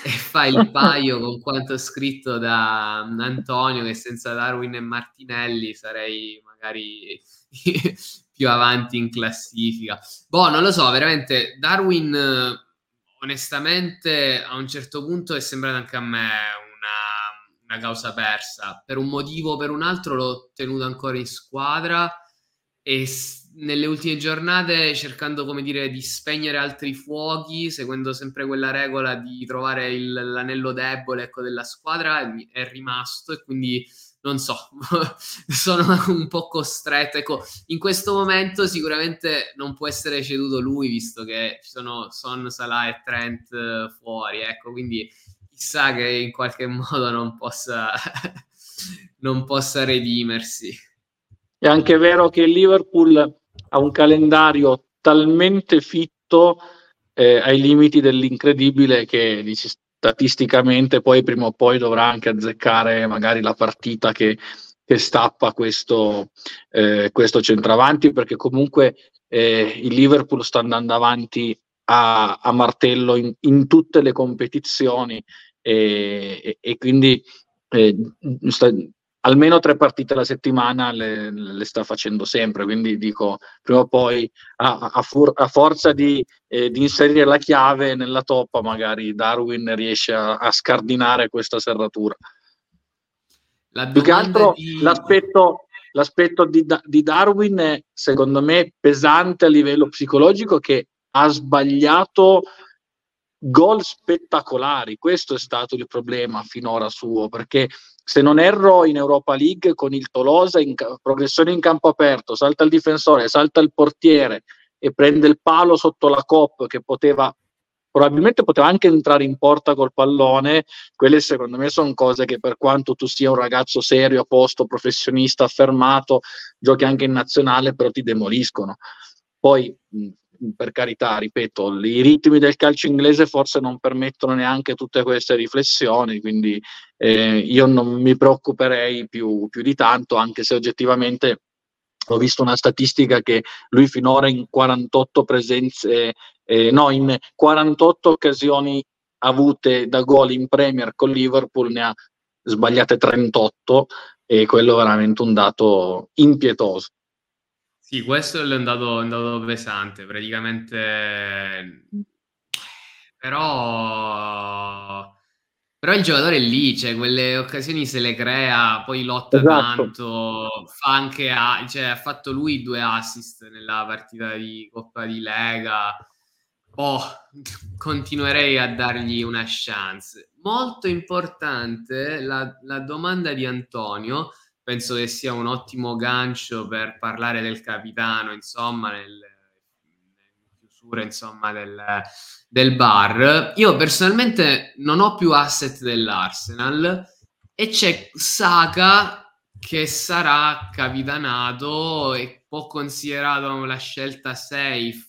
e fa il paio con quanto scritto da Antonio, che senza Darwin e Martinelli sarei magari... più avanti in classifica. Boh, non lo so, veramente Darwin eh, onestamente a un certo punto è sembrato anche a me una, una causa persa, per un motivo o per un altro l'ho tenuto ancora in squadra e s- nelle ultime giornate, cercando come dire di spegnere altri fuochi, seguendo sempre quella regola di trovare il, l'anello debole ecco, della squadra, è, è rimasto, e quindi non so, sono un po' costretto. Ecco, in questo momento sicuramente non può essere ceduto lui, visto che ci sono Son, Salah e Trent fuori, ecco, quindi chissà che in qualche modo non possa, non possa redimersi. È anche vero che il Liverpool ha un calendario talmente fitto eh, ai limiti dell'incredibile che dici, statisticamente poi prima o poi dovrà anche azzeccare magari la partita che, che stappa questo, eh, questo centravanti, perché comunque eh, il Liverpool sta andando avanti a, a martello in, in tutte le competizioni e, e, e quindi eh, sta, almeno tre partite alla settimana le, le sta facendo sempre, quindi dico, prima o poi a, a, for, a forza di, eh, di inserire la chiave nella toppa, magari Darwin riesce a, a scardinare questa serratura. La più che altro di... l'aspetto, l'aspetto di, di Darwin è, secondo me, pesante a livello psicologico, che ha sbagliato gol spettacolari. Questo è stato il problema finora suo, perché se non erro in Europa League con il Tolosa, in ca- progressione in campo aperto, salta il difensore, salta il portiere e prende il palo sotto la Coppa, che poteva probabilmente poteva anche entrare in porta col pallone. Quelle secondo me sono cose che, per quanto tu sia un ragazzo serio, a posto, professionista, affermato, giochi anche in nazionale, però ti demoliscono. Poi, per carità, ripeto, i ritmi del calcio inglese forse non permettono neanche tutte queste riflessioni, quindi eh, io non mi preoccuperei più, più di tanto, anche se oggettivamente ho visto una statistica che lui finora in quarantotto presenze, eh, no, in quarantotto occasioni avute da gol in Premier con Liverpool ne ha sbagliate trentotto, e quello è veramente un dato impietoso. Sì, questo è un dato, un dato pesante, praticamente, però, però il giocatore è lì, cioè quelle occasioni se le crea, poi lotta, esatto, tanto, fa anche, cioè, ha fatto lui due assist nella partita di Coppa di Lega, oh, continuerei a dargli una chance. Molto importante la, la domanda di Antonio. Penso che sia un ottimo gancio per parlare del capitano, insomma, nel, nel chiusura, insomma, del, del bar. Io personalmente non ho più asset dell'Arsenal e c'è Saka che sarà capitanato e può considerato la scelta safe,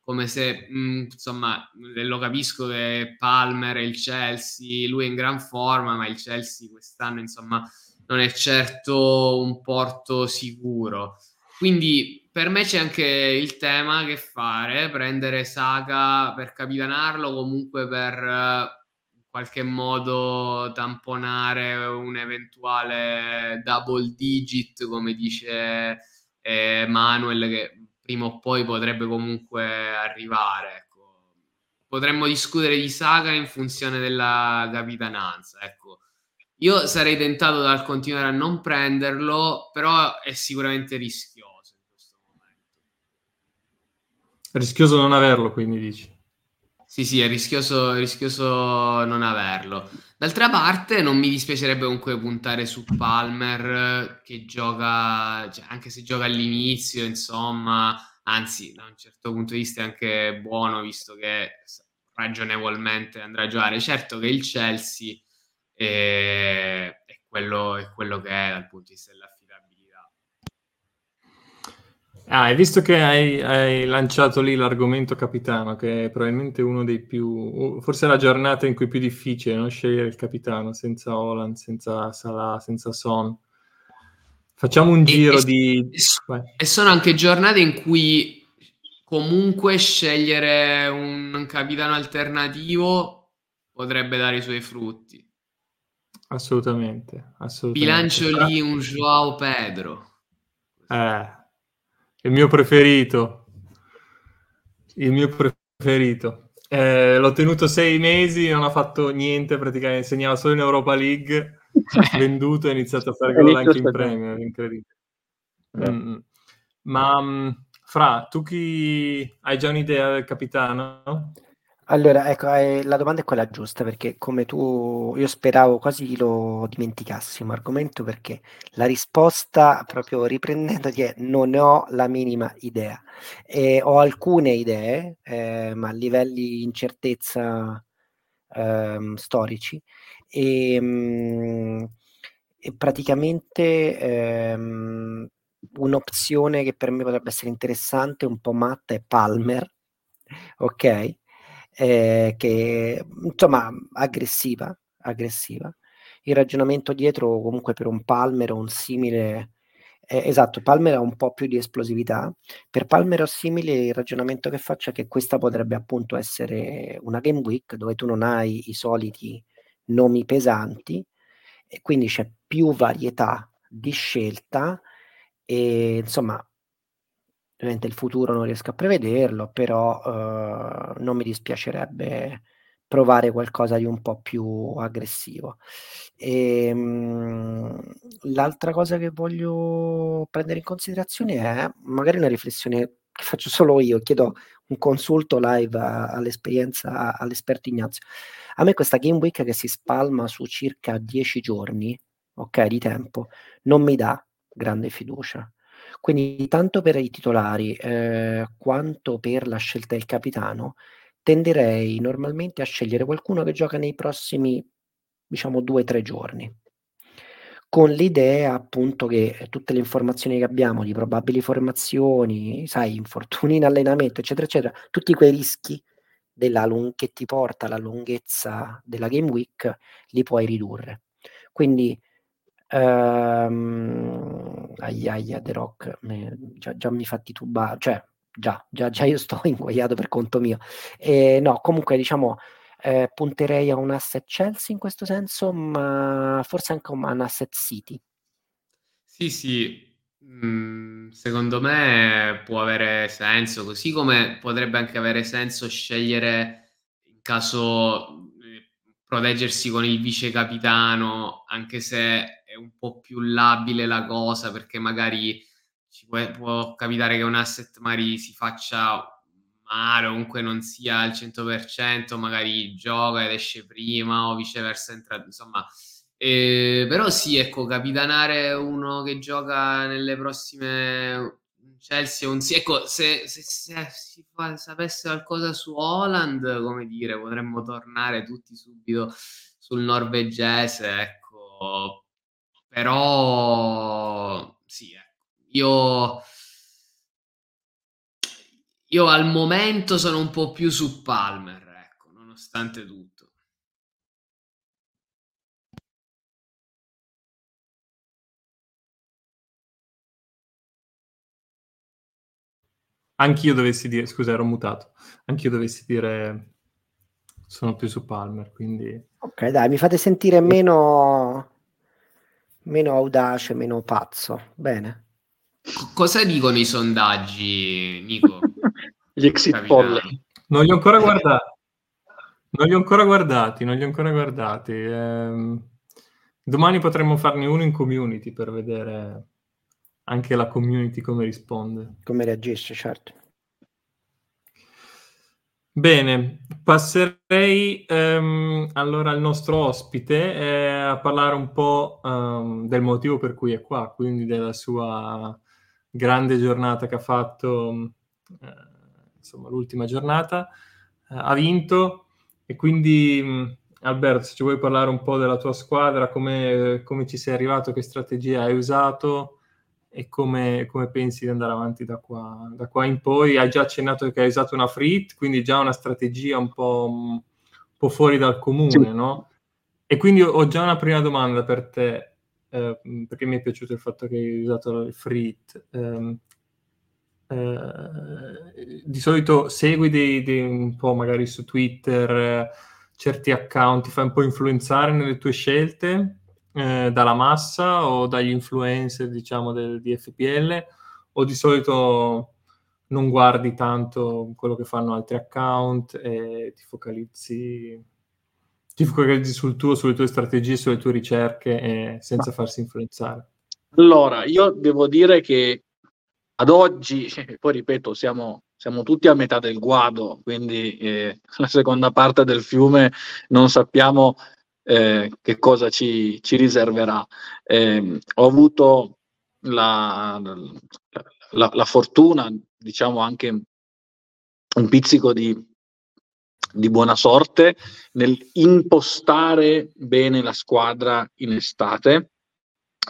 come se, mh, insomma, lo capisco che Palmer e il Chelsea, lui è in gran forma, ma il Chelsea quest'anno, insomma, non è certo un porto sicuro. Quindi per me c'è anche il tema che fare, prendere Saka per capitanarlo, comunque per in qualche modo tamponare un eventuale double digit, come dice eh, Manuel, che prima o poi potrebbe comunque arrivare. Ecco. Potremmo discutere di Saka in funzione della capitananza, ecco. Io sarei tentato dal continuare a non prenderlo, però è sicuramente rischioso in questo momento. È rischioso non averlo, quindi dici? Sì, sì, è rischioso, è rischioso non averlo. D'altra parte non mi dispiacerebbe comunque puntare su Palmer, che gioca, cioè, anche se gioca all'inizio, insomma, anzi, da un certo punto di vista è anche buono, visto che ragionevolmente andrà a giocare. Certo che il Chelsea... E quello è quello che è dal punto di vista dell'affidabilità. Ah, e visto che hai, hai lanciato lì l'argomento capitano, che è probabilmente uno dei più, forse la giornata in cui è più difficile, no? Scegliere il capitano senza Haaland, senza Salah, senza Son. Facciamo un giro e, di... E, e sono anche giornate in cui comunque scegliere un capitano alternativo potrebbe dare i suoi frutti. Assolutamente, assolutamente. Bilancio lì un Joao Pedro. Eh, il mio preferito. Il mio preferito. Eh, l'ho tenuto sei mesi, non ha fatto niente, praticamente segnava solo in Europa League, venduto e ha iniziato a fare gol anche in Premier, incredibile. Mm. Ma mh, Fra, tu chi hai già un'idea del capitano? Allora, ecco, eh, la domanda è quella giusta, perché come tu, io speravo quasi lo dimenticassimo argomento, perché la risposta, proprio riprendendoti, è non ne ho la minima idea. E ho alcune idee, eh, ma a livelli di incertezza eh, storici, e, mh, e praticamente eh, un'opzione che per me potrebbe essere interessante, un po' matta, è Palmer, ok? Eh, che insomma aggressiva aggressiva il ragionamento dietro, comunque, per un Palmer o un simile, eh, esatto, Palmer ha un po' più di esplosività, per Palmer o simile il ragionamento che faccio è che questa potrebbe appunto essere una game week dove tu non hai i soliti nomi pesanti e quindi c'è più varietà di scelta e insomma ovviamente il futuro non riesco a prevederlo, però eh, non mi dispiacerebbe provare qualcosa di un po' più aggressivo. E, mh, l'altra cosa che voglio prendere in considerazione è magari una riflessione che faccio solo io, chiedo un consulto live a, all'esperienza, all'esperto Ignazio. A me questa game week che si spalma su circa dieci giorni, ok, di tempo, non mi dà grande fiducia. Quindi tanto per i titolari eh, quanto per la scelta del capitano, tenderei normalmente a scegliere qualcuno che gioca nei prossimi, diciamo, due o tre giorni, con l'idea appunto che tutte le informazioni che abbiamo di probabili formazioni, sai, infortuni in allenamento, eccetera, eccetera, tutti quei rischi della lung- che ti porta alla lunghezza della game week, li puoi ridurre. Quindi, ehm, aiaia, The Rock, me, già, già mi fa titubare, cioè, Già, già, già io sto inguaiato per conto mio. Eh, no, comunque diciamo eh, punterei a un asset Chelsea in questo senso, ma forse anche un, un asset City. Sì, sì, mm, secondo me può avere senso, così come potrebbe anche avere senso scegliere in caso eh, proteggersi con il vice capitano, anche se è un po' più labile la cosa, perché magari ci può, può capitare che un asset magari si faccia male o comunque non sia al cento per cento, magari gioca ed esce prima o viceversa entra, insomma eh, però sì, ecco, capitanare uno che gioca nelle prossime Chelsea un, sì, ecco, se, se, se si fa, sapesse qualcosa su Haaland, come dire, potremmo tornare tutti subito sul norvegese, ecco, però sì, ecco. Io, io al momento sono un po' più su Palmer, ecco, nonostante tutto. Anch'io dovessi dire, scusa, ero mutato. Anch'io dovessi dire sono più su Palmer, quindi ok, dai, mi fate sentire meno meno audace, meno pazzo. Bene. Cosa dicono i sondaggi, Nico? Gli exit poll. Non li ho ancora guardati. Non li ho ancora guardati, non li ho ancora guardati. Eh, domani potremmo farne uno in community per vedere anche la community come risponde. Come reagisce, certo. Bene, passerei ehm, allora al nostro ospite eh, a parlare un po' ehm, del motivo per cui è qua, quindi della sua grande giornata che ha fatto, eh, insomma l'ultima giornata, eh, ha vinto, e quindi mh, Alberto, se ci vuoi parlare un po' della tua squadra, come, come ci sei arrivato, che strategia hai usato e come, come pensi di andare avanti da qua, da qua in poi. Hai già accennato che hai usato una free hit, quindi già una strategia un po', un po' fuori dal comune, sì. No? E quindi ho già una prima domanda per te. Eh, perché mi è piaciuto il fatto che hai usato il free hit. Eh, eh, di solito segui dei, dei, un po' magari su Twitter eh, certi account, ti fai un po' influenzare nelle tue scelte eh, dalla massa o dagli influencer, diciamo, del, di F P L, o di solito non guardi tanto quello che fanno altri account e ti focalizzi ti focalizzi sul tuo, sulle tue strategie, sulle tue ricerche, eh, senza farsi influenzare? Allora, io devo dire che ad oggi, poi ripeto, siamo, siamo tutti a metà del guado, quindi eh, la seconda parte del fiume non sappiamo eh, che cosa ci, ci riserverà. Eh, ho avuto la, la, la fortuna, diciamo anche un pizzico di di buona sorte nel impostare bene la squadra in estate,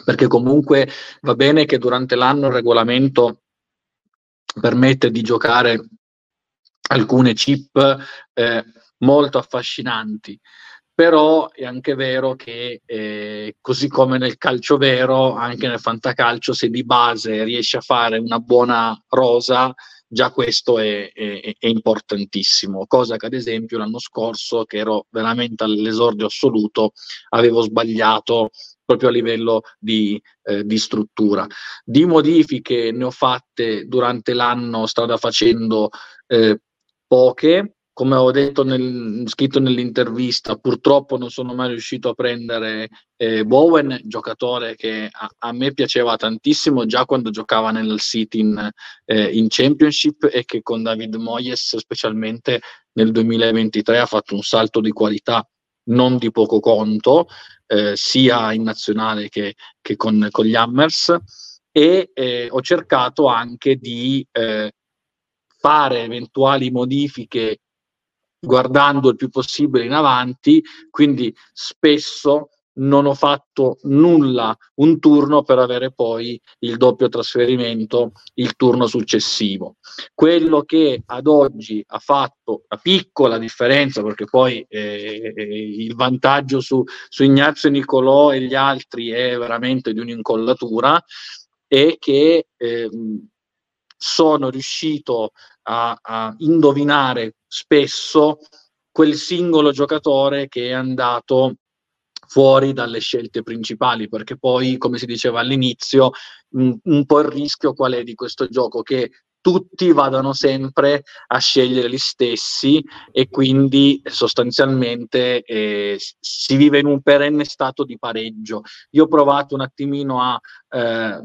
perché comunque va bene che durante l'anno il regolamento permette di giocare alcune chip eh, molto affascinanti, però è anche vero che eh, così come nel calcio vero, anche nel fantacalcio, se di base riesci a fare una buona rosa già questo è, è, è importantissimo, cosa che ad esempio l'anno scorso, che ero veramente all'esordio assoluto, avevo sbagliato proprio a livello di, eh, di struttura. Di modifiche ne ho fatte durante l'anno, strada facendo eh, poche. Come ho detto nel, scritto nell'intervista, purtroppo non sono mai riuscito a prendere eh, Bowen, giocatore che a, a me piaceva tantissimo già quando giocava nel City in, eh, in Championship, e che con David Moyes specialmente nel duemilaventitré ha fatto un salto di qualità non di poco conto, eh, sia in nazionale che, che con, con gli Hammers, e eh, ho cercato anche di eh, fare eventuali modifiche guardando il più possibile in avanti, quindi spesso non ho fatto nulla un turno per avere poi il doppio trasferimento il turno successivo. Quello che ad oggi ha fatto la piccola differenza, perché poi eh, il vantaggio su, su Ignazio, Nicolò e gli altri è veramente di un'incollatura, è che eh, sono riuscito a, a indovinare spesso quel singolo giocatore che è andato fuori dalle scelte principali, perché poi, come si diceva all'inizio, un, un po' il rischio qual è di questo gioco? Che tutti vadano sempre a scegliere gli stessi, e quindi sostanzialmente eh, si vive in un perenne stato di pareggio. Io ho provato un attimino a eh,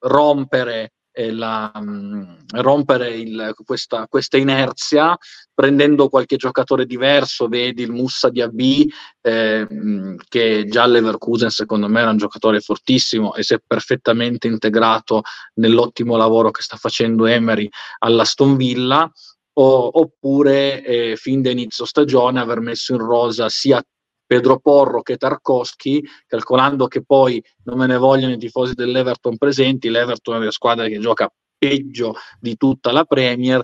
rompere La, mh, rompere il, questa, questa inerzia prendendo qualche giocatore diverso, vedi il Moussa Diaby eh, che già all'Leverkusen secondo me era un giocatore fortissimo e si è perfettamente integrato nell'ottimo lavoro che sta facendo Emery all'Aston Villa, o, oppure eh, fin da inizio stagione aver messo in rosa sia Pedro Porro che Tarkowski, calcolando che poi, non me ne vogliono i tifosi dell'Everton presenti, l'Everton è una squadra che gioca peggio di tutta la Premier,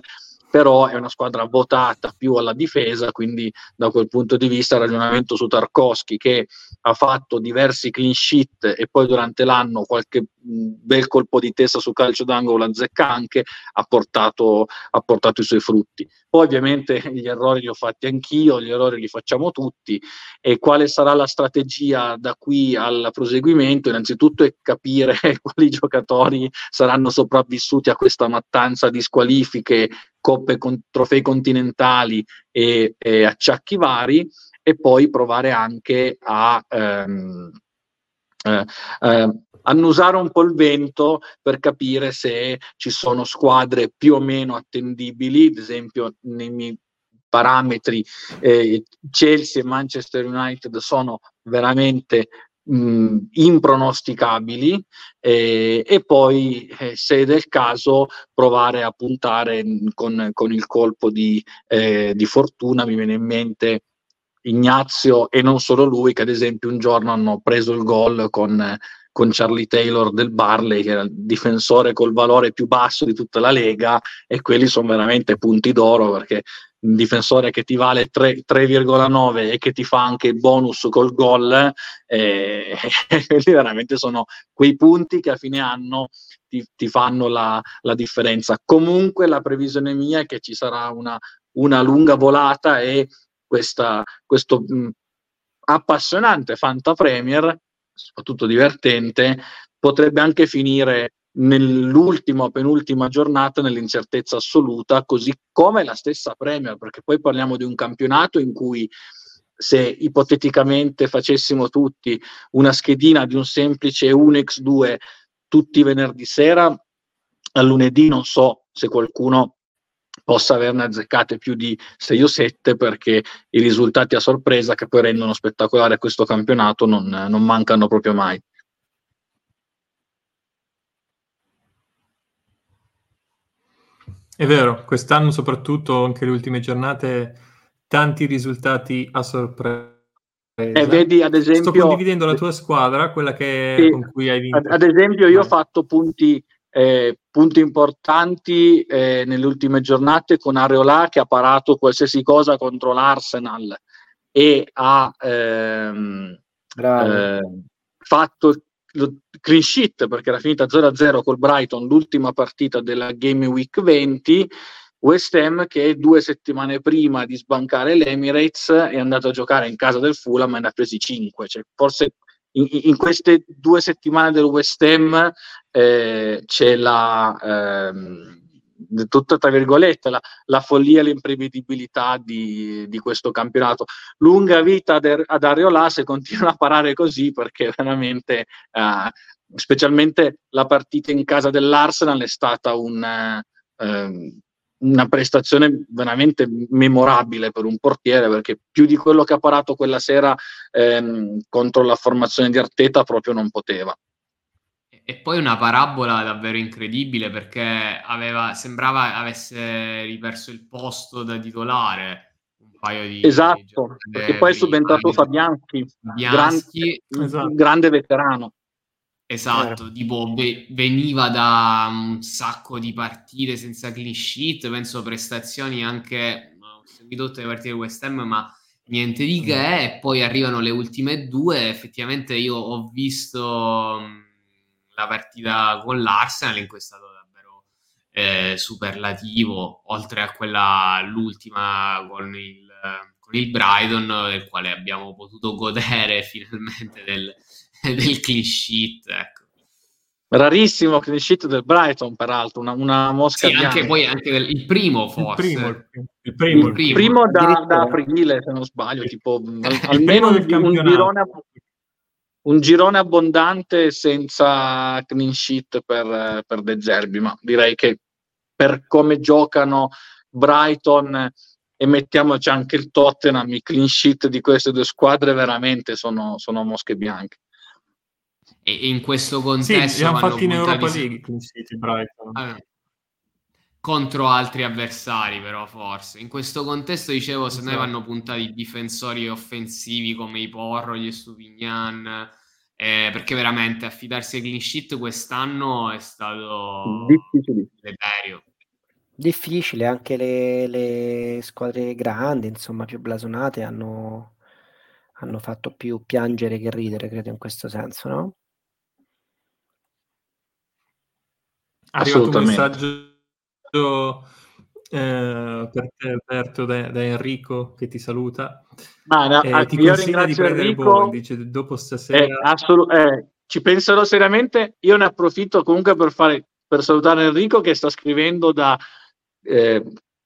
però è una squadra votata più alla difesa, quindi da quel punto di vista il ragionamento su Tarkowski, che ha fatto diversi clean sheet e poi durante l'anno qualche bel colpo di testa su calcio d'angolo azzecca anche, ha portato, ha portato i suoi frutti. Poi ovviamente gli errori li ho fatti anch'io, gli errori li facciamo tutti, e quale sarà la strategia da qui al proseguimento? Innanzitutto è capire quali giocatori saranno sopravvissuti a questa mattanza di squalifiche, coppe, con, trofei continentali e, e acciacchi vari, e poi provare anche a ehm, eh, eh, annusare un po' il vento per capire se ci sono squadre più o meno attendibili. Ad esempio nei miei parametri eh, Chelsea e Manchester United sono veramente mh, impronosticabili, eh, e poi eh, se del caso provare a puntare con, con il colpo di, eh, di fortuna. Mi viene in mente Ignazio, e non solo lui, che ad esempio un giorno hanno preso il gol con eh, con Charlie Taylor del Barley, che era il difensore col valore più basso di tutta la Lega, e quelli sono veramente punti d'oro, perché un difensore che ti vale tre virgola nove e che ti fa anche il bonus col gol, eh, quelli veramente sono quei punti che a fine anno ti, ti fanno la, la differenza. Comunque la previsione mia è che ci sarà una, una lunga volata, e questa, questo mh, appassionante Fanta Premier, soprattutto divertente, potrebbe anche finire nell'ultima o penultima giornata nell'incertezza assoluta, così come la stessa Premier, perché poi parliamo di un campionato in cui, se ipoteticamente facessimo tutti una schedina di un semplice uno per due tutti venerdì sera, a lunedì non so se qualcuno possa averne azzeccate più di sei o sette, perché i risultati a sorpresa che poi rendono spettacolare questo campionato non, non mancano proprio mai. È vero, quest'anno soprattutto, anche le ultime giornate, tanti risultati a sorpresa. Eh, vedi, ad esempio, sto condividendo la tua squadra, quella che sì, con cui hai vinto. Ad esempio io ho fatto punti Eh, punti importanti eh, nelle ultime giornate con Areola, che ha parato qualsiasi cosa contro l'Arsenal e ha ehm, eh, fatto lo clean sheet, perché era finita zero a zero col Brighton l'ultima partita della Game Week venti. West Ham, che due settimane prima di sbancare l'Emirates è andato a giocare in casa del Fulham e ne ha presi cinque, cioè forse in, in queste due settimane del West Ham eh, c'è la ehm, tutta tra virgolette la, la follia e l'imprevedibilità di, di questo campionato. Lunga vita ad Areola se continua a parare così, perché veramente eh, specialmente la partita in casa dell'Arsenal è stata un eh, una prestazione veramente memorabile per un portiere, perché più di quello che ha parato quella sera ehm, contro la formazione di Arteta proprio non poteva. E poi una parabola davvero incredibile, perché aveva, sembrava avesse riperso il posto da titolare un paio di esatto, di perché poi è subentrato Fabianchi, Fabianchi gran, esatto. Un grande veterano. Esatto, eh. tipo be- veniva da un sacco di partite senza clean sheet, penso prestazioni anche, ho seguito tutte le partite di West Ham, ma niente di che, e poi arrivano le ultime due. Effettivamente io ho visto la partita con l'Arsenal in cui è stato davvero eh, superlativo, oltre a quella l'ultima con il, con il Brighton, del quale abbiamo potuto godere finalmente del... del clean sheet, ecco. Rarissimo clean sheet del Brighton, peraltro una, una mosca sì, anche poi anche del, il primo forse il primo, il primo, il primo. Il primo da, da aprile se non sbaglio, tipo almeno un, un, girone, un girone abbondante senza clean sheet per, per De Zerbi, ma direi che per come giocano Brighton e mettiamoci anche il Tottenham, i clean sheet di queste due squadre veramente sono, sono mosche bianche. E in questo contesto sì, vanno fatti in Europa League allora, contro altri avversari, però forse in questo contesto dicevo se sì. Noi vanno puntati difensori offensivi come i Porro, gli Estupiñán, eh, perché veramente affidarsi ai clean sheet quest'anno è stato deleterio. Difficile, anche le, le squadre grandi insomma più blasonate hanno, hanno fatto più piangere che ridere, credo, in questo senso, no? Arrivato un messaggio eh, per te, Alberto, da, da Enrico che ti saluta. Ah, no, eh, ti consiglia di prendere Bowen, dice dopo stasera. Eh, assolut- eh, ci penserò seriamente. Io ne approfitto comunque per fare per salutare Enrico che sta scrivendo da eh,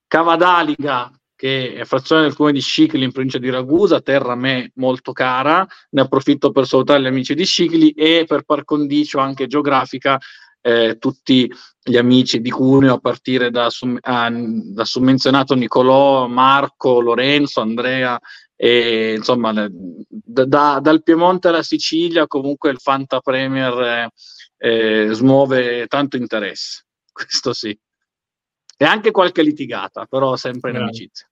Cavadaliga, che è frazione del comune di Scicli in provincia di Ragusa, terra a me molto cara. Ne approfitto per salutare gli amici di Scicli e per par condicio anche geografica eh, tutti gli amici di Cuneo, a partire da, da, da summenzionato Nicolò, Marco, Lorenzo, Andrea, e insomma da, da, dal Piemonte alla Sicilia comunque il Fanta Premier eh, eh, smuove tanto interesse, questo sì. E anche qualche litigata, però sempre in amicizia.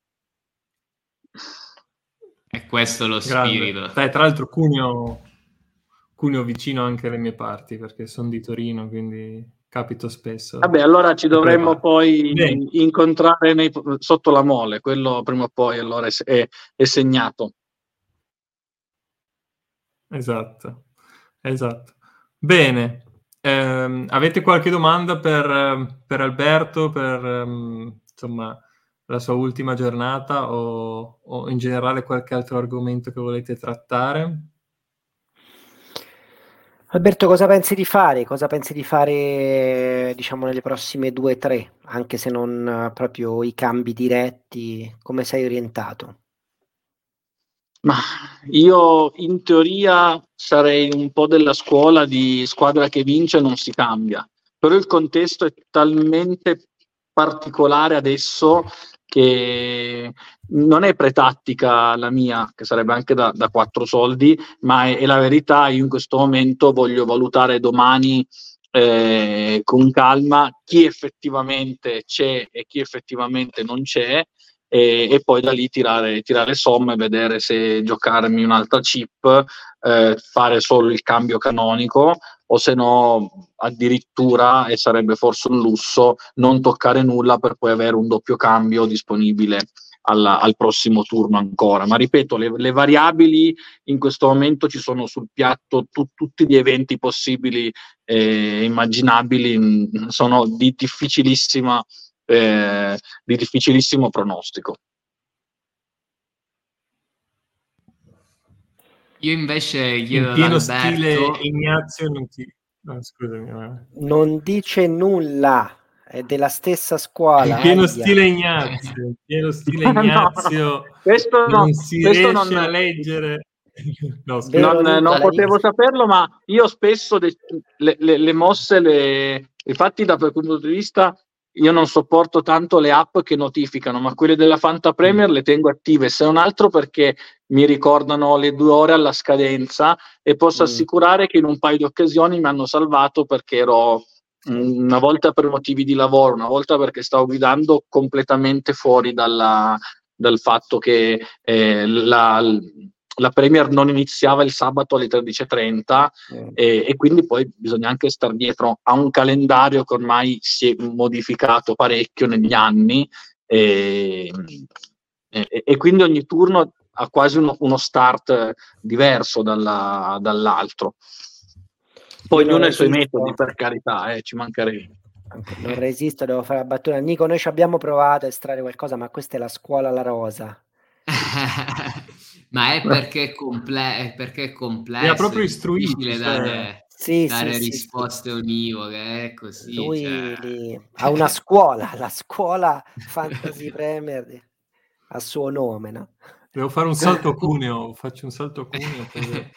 E questo è lo spirito. Dai, tra l'altro Cuneo, Cuneo vicino anche alle mie parti, perché sono di Torino, quindi capito spesso. Vabbè, allora ci dovremmo prima. poi Beh. incontrare nei, sotto la mole, quello prima o poi allora è, è segnato. Esatto, esatto. Bene. Eh, avete qualche domanda per, per Alberto, per um, insomma la sua ultima giornata o, o in generale qualche altro argomento che volete trattare? Alberto, cosa pensi di fare? Cosa pensi di fare, diciamo, nelle prossime due o tre, anche se non proprio i cambi diretti? Come sei orientato? Ma io in teoria sarei un po' della scuola di squadra che vince non si cambia, però il contesto è talmente particolare adesso che non è pretattica la mia, che sarebbe anche da, da quattro soldi, ma è, è la verità. Io in questo momento voglio valutare domani eh, con calma chi effettivamente c'è e chi effettivamente non c'è, E, e poi da lì tirare, tirare somme, vedere se giocarmi un'altra chip, eh, fare solo il cambio canonico, o se no addirittura, e sarebbe forse un lusso, non toccare nulla per poi avere un doppio cambio disponibile alla, al prossimo turno ancora, ma ripeto, le, le variabili in questo momento ci sono sul piatto, tu, tutti gli eventi possibili e eh, immaginabili sono di difficilissima eh, di difficilissimo pronostico. Io invece chiedo in ad Alberto, stile Ignazio non ti... no, scusami, ma... non dice nulla, è della stessa scuola. In pieno stile Ignazio, in pieno stile Ignazio. No, questo non, non si questo riesce non... a leggere. No, non, non potevo saperlo, ma io spesso de- le, le, le mosse, le... infatti da quel punto di vista io non sopporto tanto le app che notificano, ma quelle della Fanta Premier le tengo attive, se non altro perché mi ricordano le due ore alla scadenza e posso mm. assicurare che in un paio di occasioni mi hanno salvato, perché ero una volta per motivi di lavoro, una volta perché stavo guidando, completamente fuori dalla, dal fatto che eh, la... la Premier non iniziava il sabato alle tredici e trenta mm. e, e quindi poi bisogna anche star dietro a un calendario che ormai si è modificato parecchio negli anni e, e, e quindi ogni turno ha quasi uno, uno start diverso dalla, dall'altro. Poi ognuno ha i suoi metodi, per carità, eh, ci mancherebbe. Non resisto, devo fare la battuta. Nico, noi ci abbiamo provato a estrarre qualcosa, ma questa è la scuola La Rosa. Ma è perché è, comple- è perché è complesso, è proprio istruibile dare, sì, dare sì, risposte sì, univore, è così. Lui cioè... li... ha una scuola, la scuola Fantasy Premier di... a suo nome, no? Devo fare un salto cuneo, faccio un salto cuneo. Per...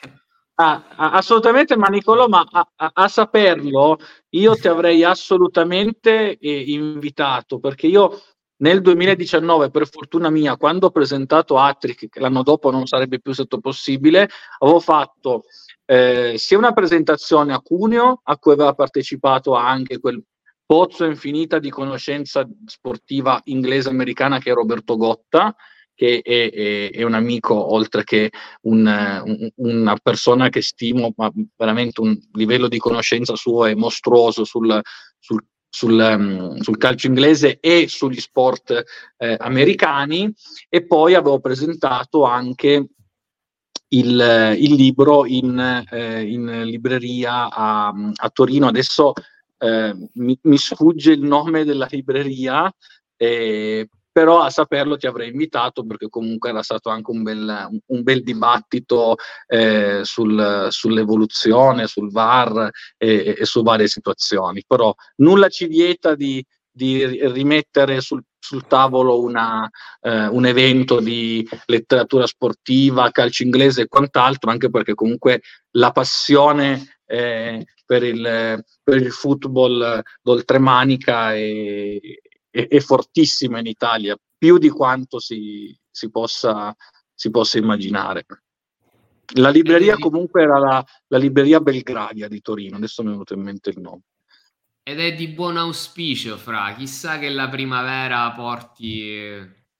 ah, assolutamente, ma Nicolò, ma a, a, a saperlo io ti avrei assolutamente eh, invitato, perché io... nel duemiladiciannove, per fortuna mia, quando ho presentato Hattrick, che l'anno dopo non sarebbe più stato possibile, avevo fatto eh, sia una presentazione a Cuneo, a cui aveva partecipato anche quel pozzo infinita di conoscenza sportiva inglese-americana che è Roberto Gotta, che è, è, è un amico, oltre che un, un, una persona che stimo, ma veramente un livello di conoscenza suo è mostruoso sul, sul Sul, um, sul calcio inglese e sugli sport eh, americani, e poi avevo presentato anche il, il libro in, eh, in libreria a, a Torino. Adesso eh, mi, mi sfugge il nome della libreria, eh, però a saperlo ti avrei invitato, perché comunque era stato anche un bel, un bel dibattito eh, sul, sull'evoluzione, sul V A R e, e su varie situazioni. Però nulla ci vieta di, di rimettere sul, sul tavolo una, eh, un evento di letteratura sportiva, calcio inglese e quant'altro, anche perché comunque la passione eh, per, il, per il football d'oltremanica è... È, è fortissima in Italia, più di quanto si, si, possa, si possa immaginare. La libreria comunque era la, la libreria Belgravia di Torino, adesso mi è venuto in mente il nome. Ed è di buon auspicio, Fra, chissà che la primavera porti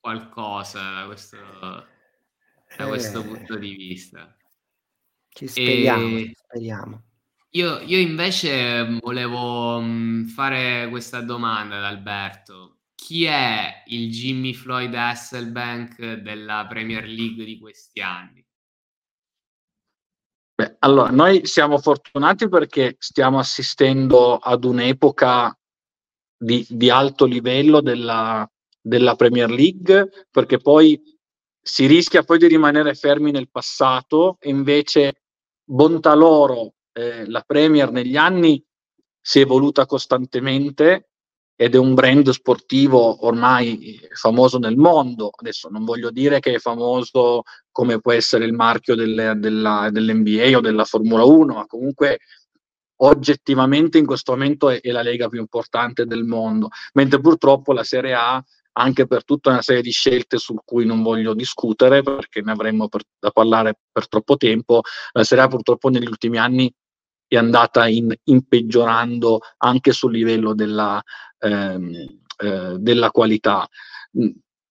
qualcosa da questo, da questo eh, punto di vista. Ci speriamo, e... ci speriamo. Io, io invece volevo fare questa domanda ad Alberto. Chi è il Jimmy Floyd Hasselbank della Premier League di questi anni? Beh, allora, noi siamo fortunati perché stiamo assistendo ad un'epoca di, di alto livello della, della Premier League, perché poi si rischia poi di rimanere fermi nel passato, e invece, bontà loro, Eh, la Premier negli anni si è evoluta costantemente ed è un brand sportivo ormai famoso nel mondo. Adesso non voglio dire che è famoso come può essere il marchio delle, della, dell'N B A o della Formula uno, ma comunque oggettivamente in questo momento è, è la lega più importante del mondo, mentre purtroppo la Serie A, anche per tutta una serie di scelte su cui non voglio discutere perché ne avremmo per, da parlare per troppo tempo, la Serie A purtroppo negli ultimi anni è andata in, in peggiorando anche sul livello della, ehm, eh, della qualità.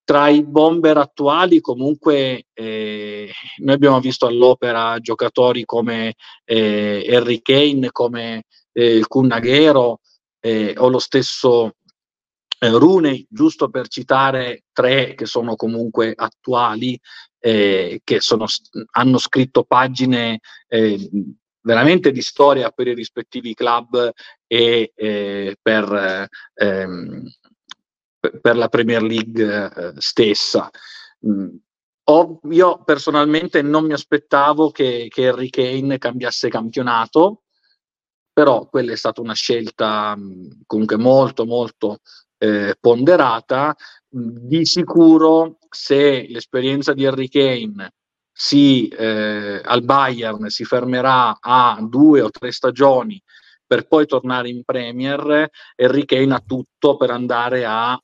Tra i bomber attuali comunque eh, noi abbiamo visto all'opera giocatori come eh, Harry Kane, come eh, Kun Aguero eh, o lo stesso eh, Rooney, giusto per citare tre che sono comunque attuali, eh, che sono, hanno scritto pagine eh, veramente di storia per i rispettivi club e eh, per, ehm, per la Premier League eh, stessa. Mm. Io personalmente non mi aspettavo che, che Harry Kane cambiasse campionato, però quella è stata una scelta mh, comunque molto molto eh, ponderata. Di sicuro, se l'esperienza di Harry Kane si, eh, al Bayern si fermerà a due o tre stagioni per poi tornare in Premier, Harry Kane ha tutto per andare a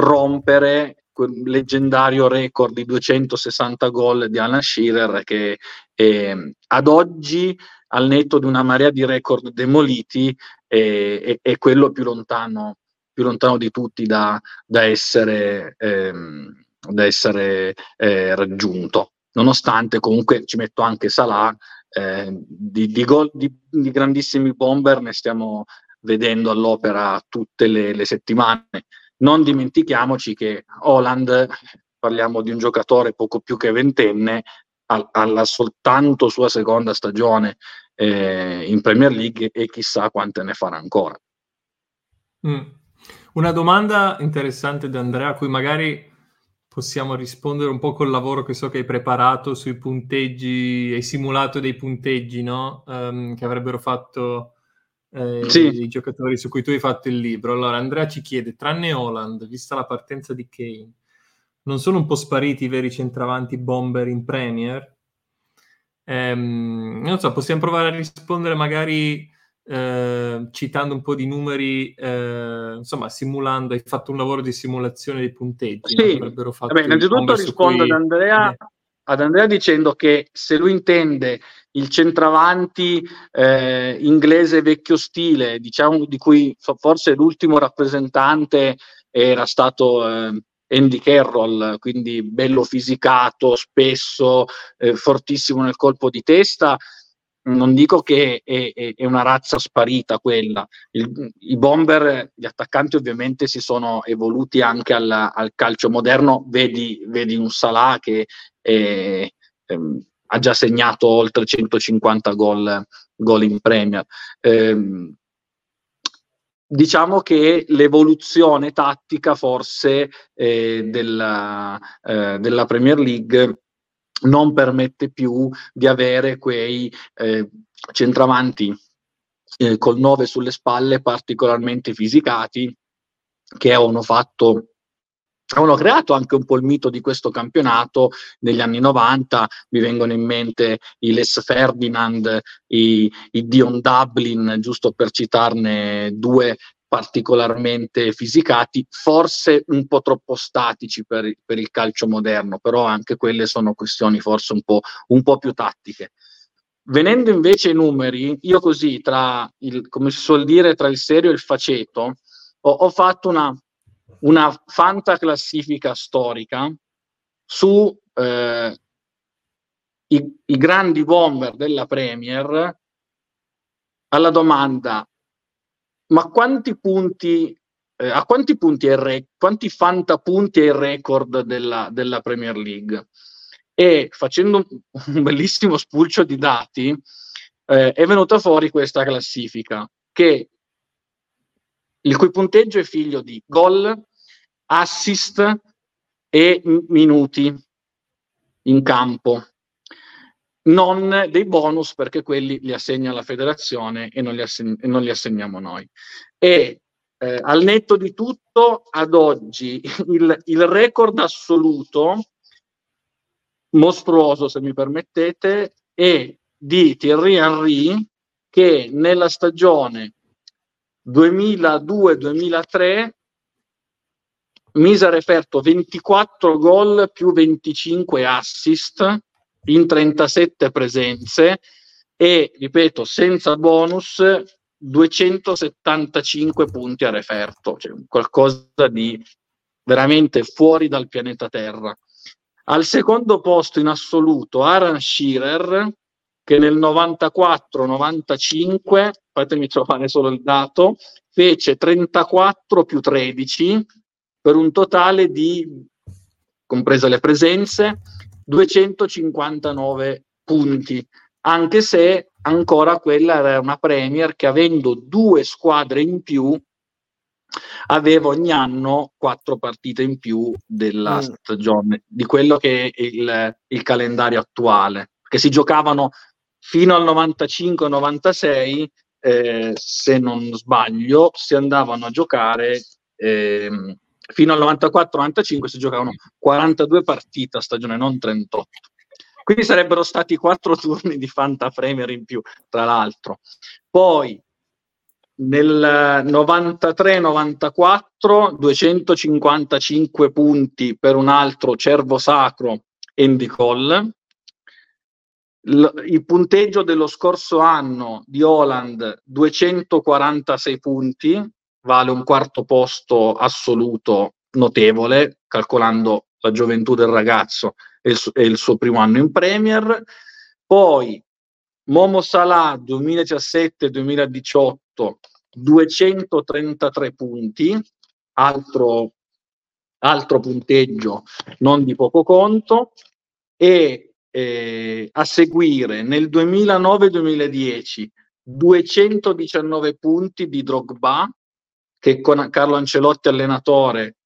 rompere quel leggendario record di duecentosessanta gol di Alan Shearer, che eh, ad oggi, al netto di una marea di record demoliti, eh, è, è quello più lontano, più lontano di tutti da, da essere, ehm, da essere eh, raggiunto. Nonostante comunque ci metto anche Salah, eh, di, di, gol, di, di grandissimi bomber ne stiamo vedendo all'opera tutte le, le settimane. Non dimentichiamoci che Haaland, parliamo di un giocatore poco più che ventenne, alla soltanto sua seconda stagione eh, in Premier League, e chissà quante ne farà ancora. Mm. Una domanda interessante da Andrea, a cui magari possiamo rispondere un po' col lavoro che so che hai preparato sui punteggi, hai simulato dei punteggi, no? Um, che avrebbero fatto... Eh, sì. I giocatori su cui tu hai fatto il libro. Allora Andrea ci chiede: tranne Haaland, vista la partenza di Kane, non sono un po' spariti i veri centravanti bomber in Premier? Ehm, non so, possiamo provare a rispondere magari eh, citando un po' di numeri, eh, insomma, simulando. Hai fatto un lavoro di simulazione dei punteggi. Sì, no? Fatto. Vabbè, innanzitutto rispondo cui... ad, Andrea, eh. ad Andrea dicendo che se lui intende il centravanti eh, inglese vecchio stile, diciamo, di cui forse l'ultimo rappresentante era stato eh, Andy Carroll, quindi bello fisicato, spesso, eh, fortissimo nel colpo di testa, non dico che è, è, è una razza sparita quella. Il, i bomber, gli attaccanti ovviamente si sono evoluti anche alla, al calcio moderno, vedi, vedi un Salah che è... è ha già segnato oltre centocinquanta gol, gol in Premier. Eh, diciamo che l'evoluzione tattica forse eh, della, eh, della Premier League non permette più di avere quei eh, centravanti eh, col nove sulle spalle particolarmente fisicati, che avevano fatto... Hanno creato anche un po' il mito di questo campionato negli anni novanta. Mi vengono in mente i Les Ferdinand, i, i Dion Dublin, giusto per citarne due particolarmente fisicati, forse un po' troppo statici per, per il calcio moderno, però anche quelle sono questioni forse un po', un po' più tattiche. Venendo invece ai numeri, io così, tra il, come si suol dire, tra il serio e il faceto, ho, ho fatto una... una fantaclassifica storica su eh, i, i grandi bomber della Premier, alla domanda: ma quanti punti eh, a quanti punti è il re- quanti fantapunti è il record della, della Premier League? E facendo un bellissimo spulcio di dati eh, è venuta fuori questa classifica, che il cui punteggio è figlio di gol, assist e minuti in campo, non dei bonus, perché quelli li assegna la federazione e non li, asseg- e non li assegniamo noi. E eh, al netto di tutto, ad oggi il, il record assoluto, mostruoso se mi permettete, è di Thierry Henry, che nella stagione duemiladue duemilatré mise a referto ventiquattro gol più venticinque assist in trentasette presenze e, ripeto, senza bonus, duecentosettantacinque punti a referto, cioè qualcosa di veramente fuori dal pianeta Terra. Al secondo posto in assoluto Alan Shearer, che nel novantaquattro novantacinque fatemi trovare solo il dato, fece trentaquattro più tredici per un totale di, compresa le presenze, duecentocinquantanove punti, anche se ancora quella era una Premier che, avendo due squadre in più, aveva ogni anno quattro partite in più della stagione, di quello che è il, il calendario attuale, che si giocavano fino al novantacinque novantasei, eh, se non sbaglio, si andavano a giocare eh, fino al novantaquattro novantacinque si giocavano quarantadue partite a stagione, non trentotto. Quindi sarebbero stati quattro turni di Fanta Premier in più, tra l'altro. Poi nel novantatré novantaquattro duecentocinquantacinque punti per un altro cervo sacro, Andy Cole. L- il punteggio dello scorso anno di Haaland, duecentoquarantasei punti, vale un quarto posto assoluto notevole, calcolando la gioventù del ragazzo e il, su- e il suo primo anno in Premier. Poi Momo Salah duemiladiciassette duemiladiciotto, duecentotrentatré punti, altro, altro punteggio non di poco conto, e eh, a seguire nel duemilanove duemiladieci duecentodiciannove punti di Drogba, che con Carlo Ancelotti allenatore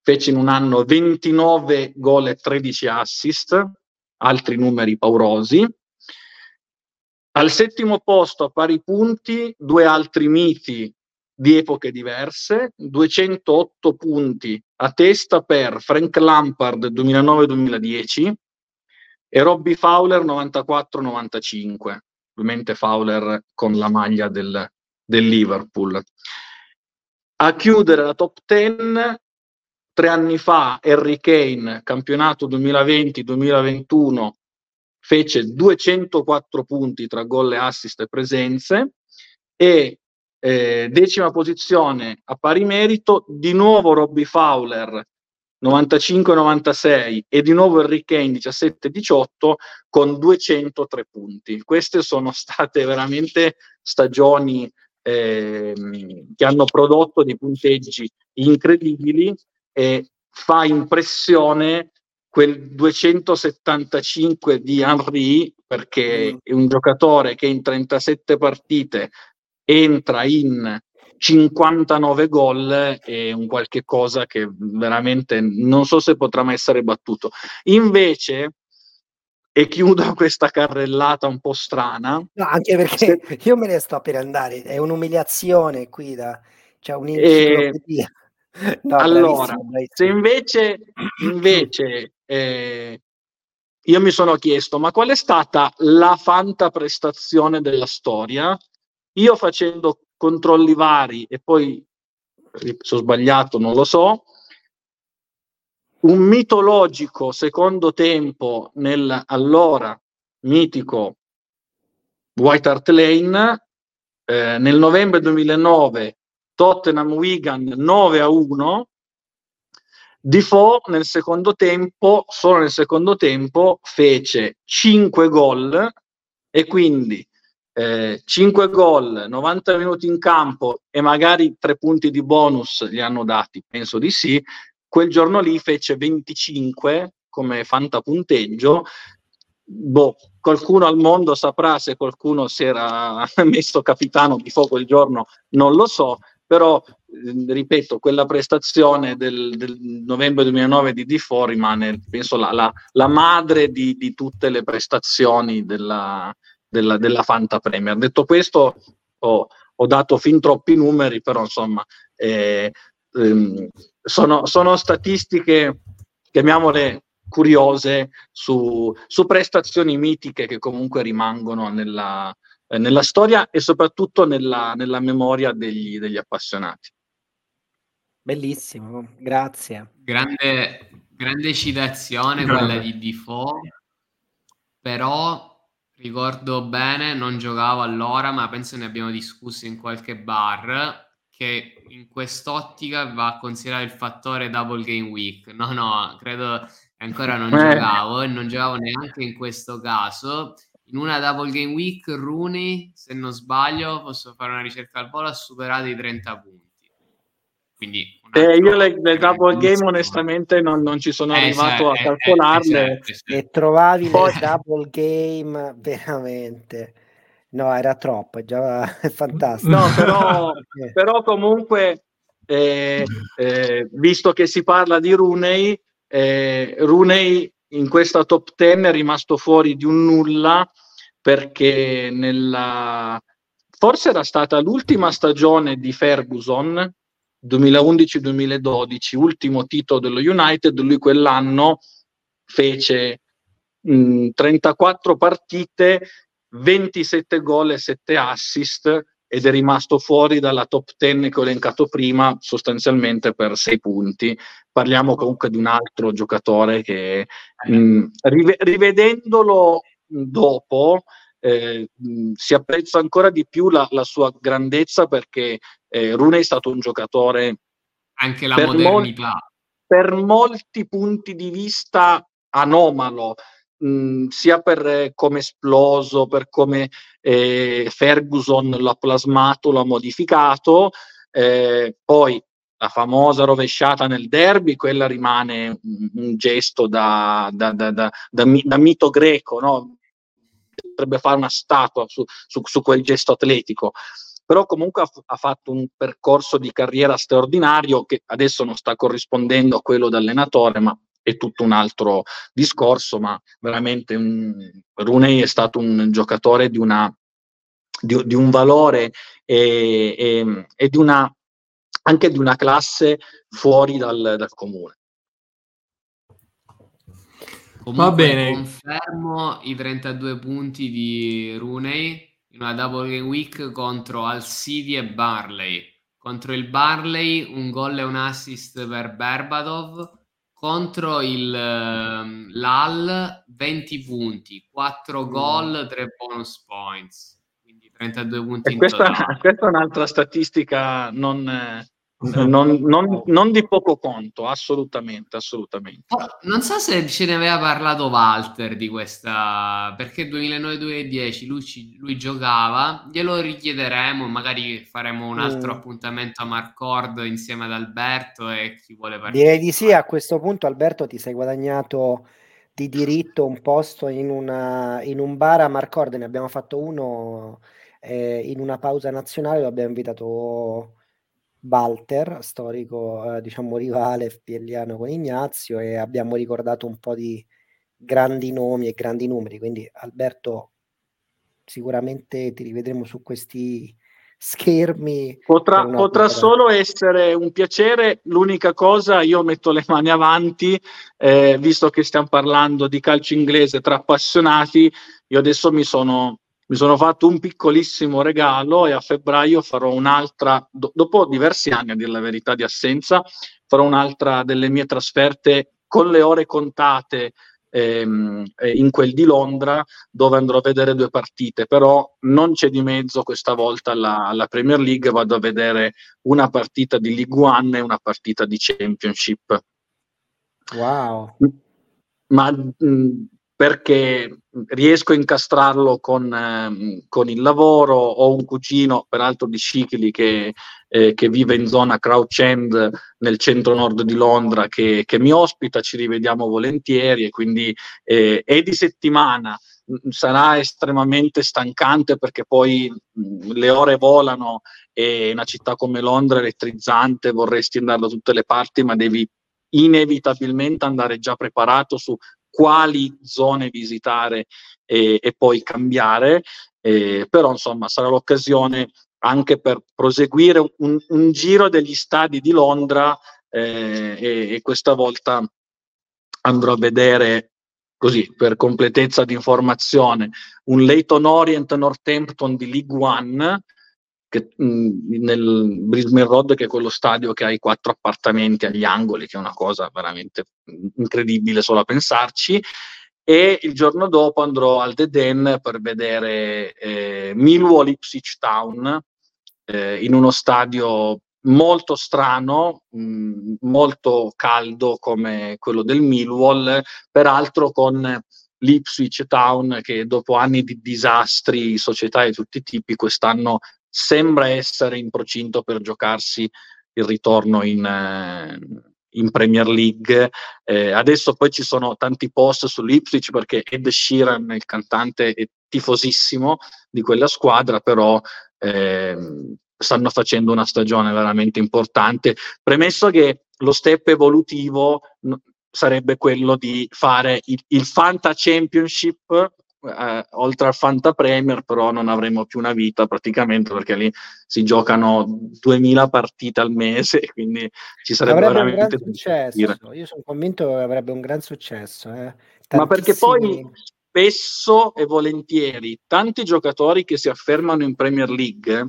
fece in un anno ventinove gol e tredici assist, altri numeri paurosi. Al settimo posto, a pari punti, due altri miti di epoche diverse, duecentotto punti a testa per Frank Lampard duemilanove duemiladieci e Robbie Fowler novantaquattro novantacinque, ovviamente Fowler con la maglia del, del Liverpool. A chiudere la top dieci, tre anni fa Harry Kane, campionato duemilaventi duemilaventuno, fece duecentoquattro punti tra gol e assist e presenze, e eh, decima posizione a pari merito, di nuovo Robbie Fowler novantacinque novantasei e di nuovo Harry Kane diciassette diciotto con duecentotré punti. Queste sono state veramente stagioni eh, che hanno prodotto dei punteggi incredibili, e fa impressione quel duecentosettantacinque di Henry, perché è un giocatore che in trentasette partite entra in cinquantanove gol, è un qualche cosa che veramente non so se potrà mai essere battuto. Invece, e chiudo questa carrellata un po' strana. No, anche perché se... io me ne sto per andare, è un'umiliazione qui, da c'è un'enciclopedia. E... No, allora, bravissimo, bravissimo. Se invece invece Eh, io mi sono chiesto, ma qual è stata la fanta prestazione della storia? Io, facendo controlli vari, e poi se ho sbagliato non lo so, un mitologico secondo tempo nel allora mitico White Hart Lane, eh, nel novembre duemilanove Tottenham-Wigan nove a uno, Defoe nel secondo tempo, solo nel secondo tempo, fece cinque gol, e quindi eh, cinque gol, novanta minuti in campo e magari tre punti di bonus li hanno dati, penso di sì. Quel giorno lì fece venticinque come fantapunteggio. Boh, qualcuno al mondo saprà se qualcuno si era messo capitano Defoe quel giorno, non lo so, però ripeto, quella prestazione del, del novembre duemilanove di Defoe rimane, penso, la, la, la madre di, di tutte le prestazioni della, della, della Fanta Premier. Detto questo, ho, ho dato fin troppi numeri, però insomma eh, ehm, sono, sono statistiche, chiamiamole curiose, su, su prestazioni mitiche che comunque rimangono nella, eh, nella storia e soprattutto nella, nella memoria degli, degli appassionati. Bellissimo, grazie. Grande, grande citazione quella di Defoe, però ricordo bene, non giocavo allora, ma penso ne abbiamo discusso in qualche bar, che in quest'ottica va considerato il fattore double game week. No, no, credo ancora non giocavo e non giocavo neanche in questo caso. in una double game week Rooney, se non sbaglio, posso fare una ricerca al volo, ha superato i trenta punti. Quindi eh, io le, le double game onestamente non, non ci sono eh, arrivato eh, a calcolarle eh, eh, eh, eh, eh. E trovavi poi... le double game veramente no, era troppo, è già fantastico. No, però, però comunque eh, eh, visto che si parla di Rooney, eh, Rooney in questa top ten è rimasto fuori di un nulla perché nella forse era stata l'ultima stagione di Ferguson, duemilaundici duemiladodici, ultimo titolo dello United, lui quell'anno fece mh, trentaquattro partite, ventisette gol e sette assist ed è rimasto fuori dalla top dieci che ho elencato prima sostanzialmente per sei punti. Parliamo comunque di un altro giocatore che mh, rive- rivedendolo dopo eh, mh, si apprezza ancora di più la, la sua grandezza perché Eh, Rooney è stato un giocatore anche la per modernità molti, per molti punti di vista anomalo, mh, sia per eh, come esploso, per come eh, Ferguson l'ha plasmato, l'ha modificato, eh, poi la famosa rovesciata nel derby, quella rimane un, un gesto da, da, da, da, da, da mito greco, no? Potrebbe fare una statua su, su, su quel gesto atletico. Però comunque ha, ha fatto un percorso di carriera straordinario che adesso non sta corrispondendo a quello da allenatore, ma è tutto un altro discorso, ma veramente un, Rooney è stato un giocatore di, una, di, di un valore e, e, e di una, anche di una classe fuori dal, dal comune. Comunque, va bene. Confermo i trentadue punti di Rooney in una double game week contro Al City e Burnley. Contro il Burnley un gol e un assist per Berbatov, contro il uh, l'Al venti punti, quattro gol, tre bonus points, quindi trentadue punti e in questa, totale. Questa è un'altra statistica non, eh, non, non, non di poco conto, assolutamente, assolutamente. Oh, non so se ce ne aveva parlato Walter di questa, perché duemilanove duemiladieci lui, ci, lui giocava, glielo richiederemo, magari faremo un altro mm. appuntamento a Marcord insieme ad Alberto e chi vuole partecipare. Direi di sì, a questo punto Alberto ti sei guadagnato di diritto un posto in, una, in un bar a Marcord, ne abbiamo fatto uno eh, in una pausa nazionale, lo abbiamo invitato Walter, storico eh, diciamo rivale F P L-iano con Ignazio, e abbiamo ricordato un po' di grandi nomi e grandi numeri, quindi Alberto sicuramente ti rivedremo su questi schermi. Potrà, potrà solo essere un piacere, l'unica cosa io metto le mani avanti, eh, visto che stiamo parlando di calcio inglese tra appassionati, io adesso mi sono... Mi sono fatto un piccolissimo regalo e a febbraio farò un'altra, do, dopo diversi anni a dire la verità di assenza, farò un'altra delle mie trasferte con le ore contate ehm, in quel di Londra, dove andrò a vedere due partite, però non c'è di mezzo questa volta la, la Premier League, vado a vedere una partita di League One e una partita di Championship. Wow! Ma... Mh, perché riesco a incastrarlo con, ehm, con il lavoro, ho un cugino peraltro di Scicli che, eh, che vive in zona Crouch End nel centro nord di Londra che, che mi ospita, ci rivediamo volentieri e quindi eh, è di settimana, sarà estremamente stancante perché poi mh, le ore volano e una città come Londra è elettrizzante, vorresti andare da tutte le parti ma devi inevitabilmente andare già preparato su quali zone visitare e, e poi cambiare, eh, però insomma sarà l'occasione anche per proseguire un, un giro degli stadi di Londra eh, e, e questa volta andrò a vedere, così per completezza di informazione, un Leyton Orient Northampton di League One che, mh, nel Brisbane Road, che è quello stadio che ha i quattro appartamenti agli angoli, che è una cosa veramente incredibile solo a pensarci, e il giorno dopo andrò al The Den per vedere eh, Millwall Ipswich Town eh, in uno stadio molto strano, mh, molto caldo come quello del Millwall, peraltro con l'Ipswich Town, che dopo anni di disastri, società di tutti i tipi, quest'anno sembra essere in procinto per giocarsi il ritorno in, eh, in Premier League. Eh, adesso poi ci sono tanti post sull'Ipswich perché Ed Sheeran, il cantante, è tifosissimo di quella squadra, però eh, stanno facendo una stagione veramente importante. Premesso che lo step evolutivo n- sarebbe quello di fare il, il Fanta Championship, eh, oltre al Fanta Premier, però non avremo più una vita praticamente, perché lì si giocano duemila partite al mese, quindi ci sarebbe avrebbe veramente un gran successo. Io sono convinto che avrebbe un gran successo, eh. Ma perché poi spesso e volentieri tanti giocatori che si affermano in Premier League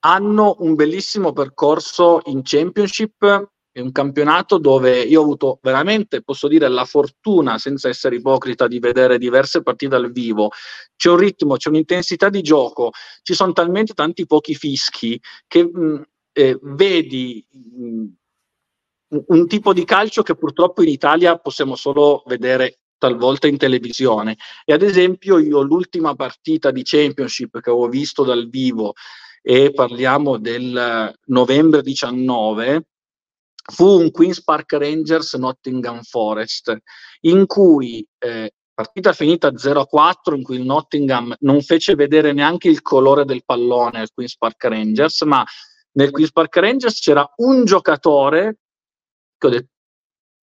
hanno un bellissimo percorso in Championship. È un campionato dove io ho avuto veramente, posso dire, la fortuna, senza essere ipocrita, di vedere diverse partite al vivo. C'è un ritmo, c'è un'intensità di gioco, ci sono talmente tanti pochi fischi che mh, eh, vedi mh, un tipo di calcio che purtroppo in Italia possiamo solo vedere talvolta in televisione. E ad esempio io l'ultima partita di Championship che avevo visto dal vivo, e parliamo del novembre diciannove, fu un Queen's Park Rangers Nottingham Forest, in cui eh, partita finita zero a quattro, in cui il Nottingham non fece vedere neanche il colore del pallone al Queen's Park Rangers, ma nel Queen's Park Rangers c'era un giocatore che ho detto,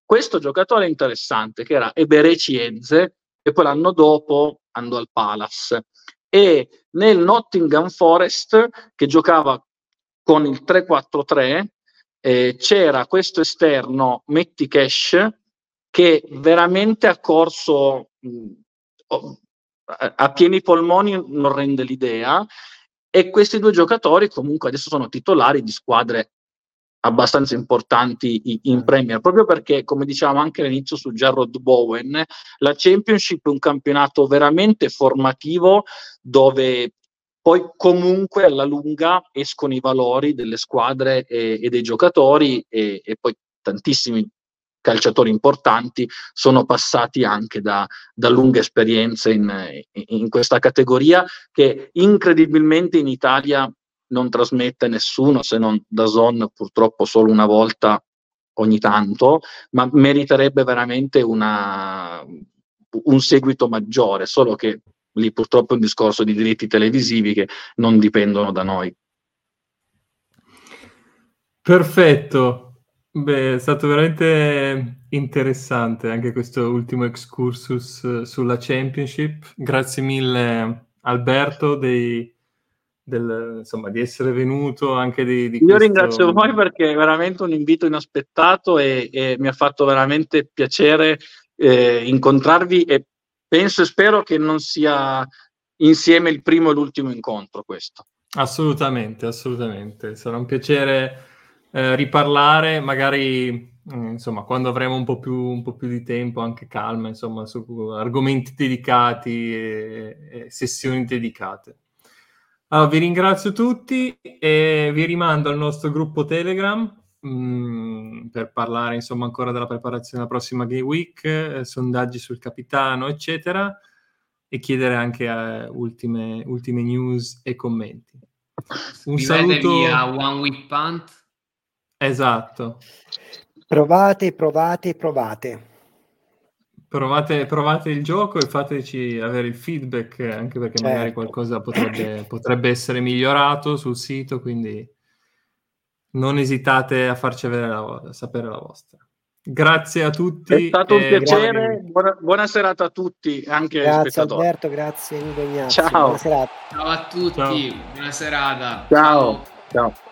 questo giocatore è interessante, che era Eberechi Eze, e poi l'anno dopo andò al Palace. E nel Nottingham Forest, che giocava con il tre quattro tre, Eh, c'era questo esterno Metti Cash, che veramente ha corso mh, a, a pieni polmoni, non rende l'idea, e questi due giocatori comunque adesso sono titolari di squadre abbastanza importanti in, in Premier, proprio perché, come dicevamo anche all'inizio su Jarrod Bowen, la Championship è un campionato veramente formativo, dove poi comunque alla lunga escono i valori delle squadre e, e dei giocatori, e, e poi tantissimi calciatori importanti sono passati anche da, da lunghe esperienze in, in questa categoria, che incredibilmente in Italia non trasmette nessuno, se non D A Z N purtroppo solo una volta ogni tanto, ma meriterebbe veramente una, un seguito maggiore, solo che lì purtroppo è un discorso di diritti televisivi che non dipendono da noi. Perfetto. Beh, è stato veramente interessante anche questo ultimo excursus sulla Championship. Grazie mille Alberto dei Del, insomma, di essere venuto anche di, di io questo... Ringrazio voi perché è veramente un invito inaspettato, e, e mi ha fatto veramente piacere eh, incontrarvi, e penso e spero che non sia insieme il primo e l'ultimo incontro questo. Assolutamente, assolutamente, sarà un piacere eh, riparlare magari eh, insomma quando avremo un po' più un po' più di tempo, anche calma, insomma, su argomenti dedicati e, e sessioni dedicate. Allora, vi ringrazio tutti e vi rimando al nostro gruppo Telegram mh, per parlare insomma ancora della preparazione alla prossima Game Week, eh, sondaggi sul capitano, eccetera, e chiedere anche eh, ultime, ultime news e commenti. Un saluto a One Week Punt. Esatto. Provate, provate, provate. Provate, provate il gioco e fateci avere il feedback, anche perché magari qualcosa potrebbe, potrebbe essere migliorato sul sito, quindi non esitate a farci avere la, a sapere la vostra. Grazie a tutti. È stato un piacere, buona, buona serata a tutti, anche ai spettatori. Alberto, grazie mille Ignazio. Ciao. Buona serata. Ciao a tutti, ciao. Buona serata. Ciao. Ciao.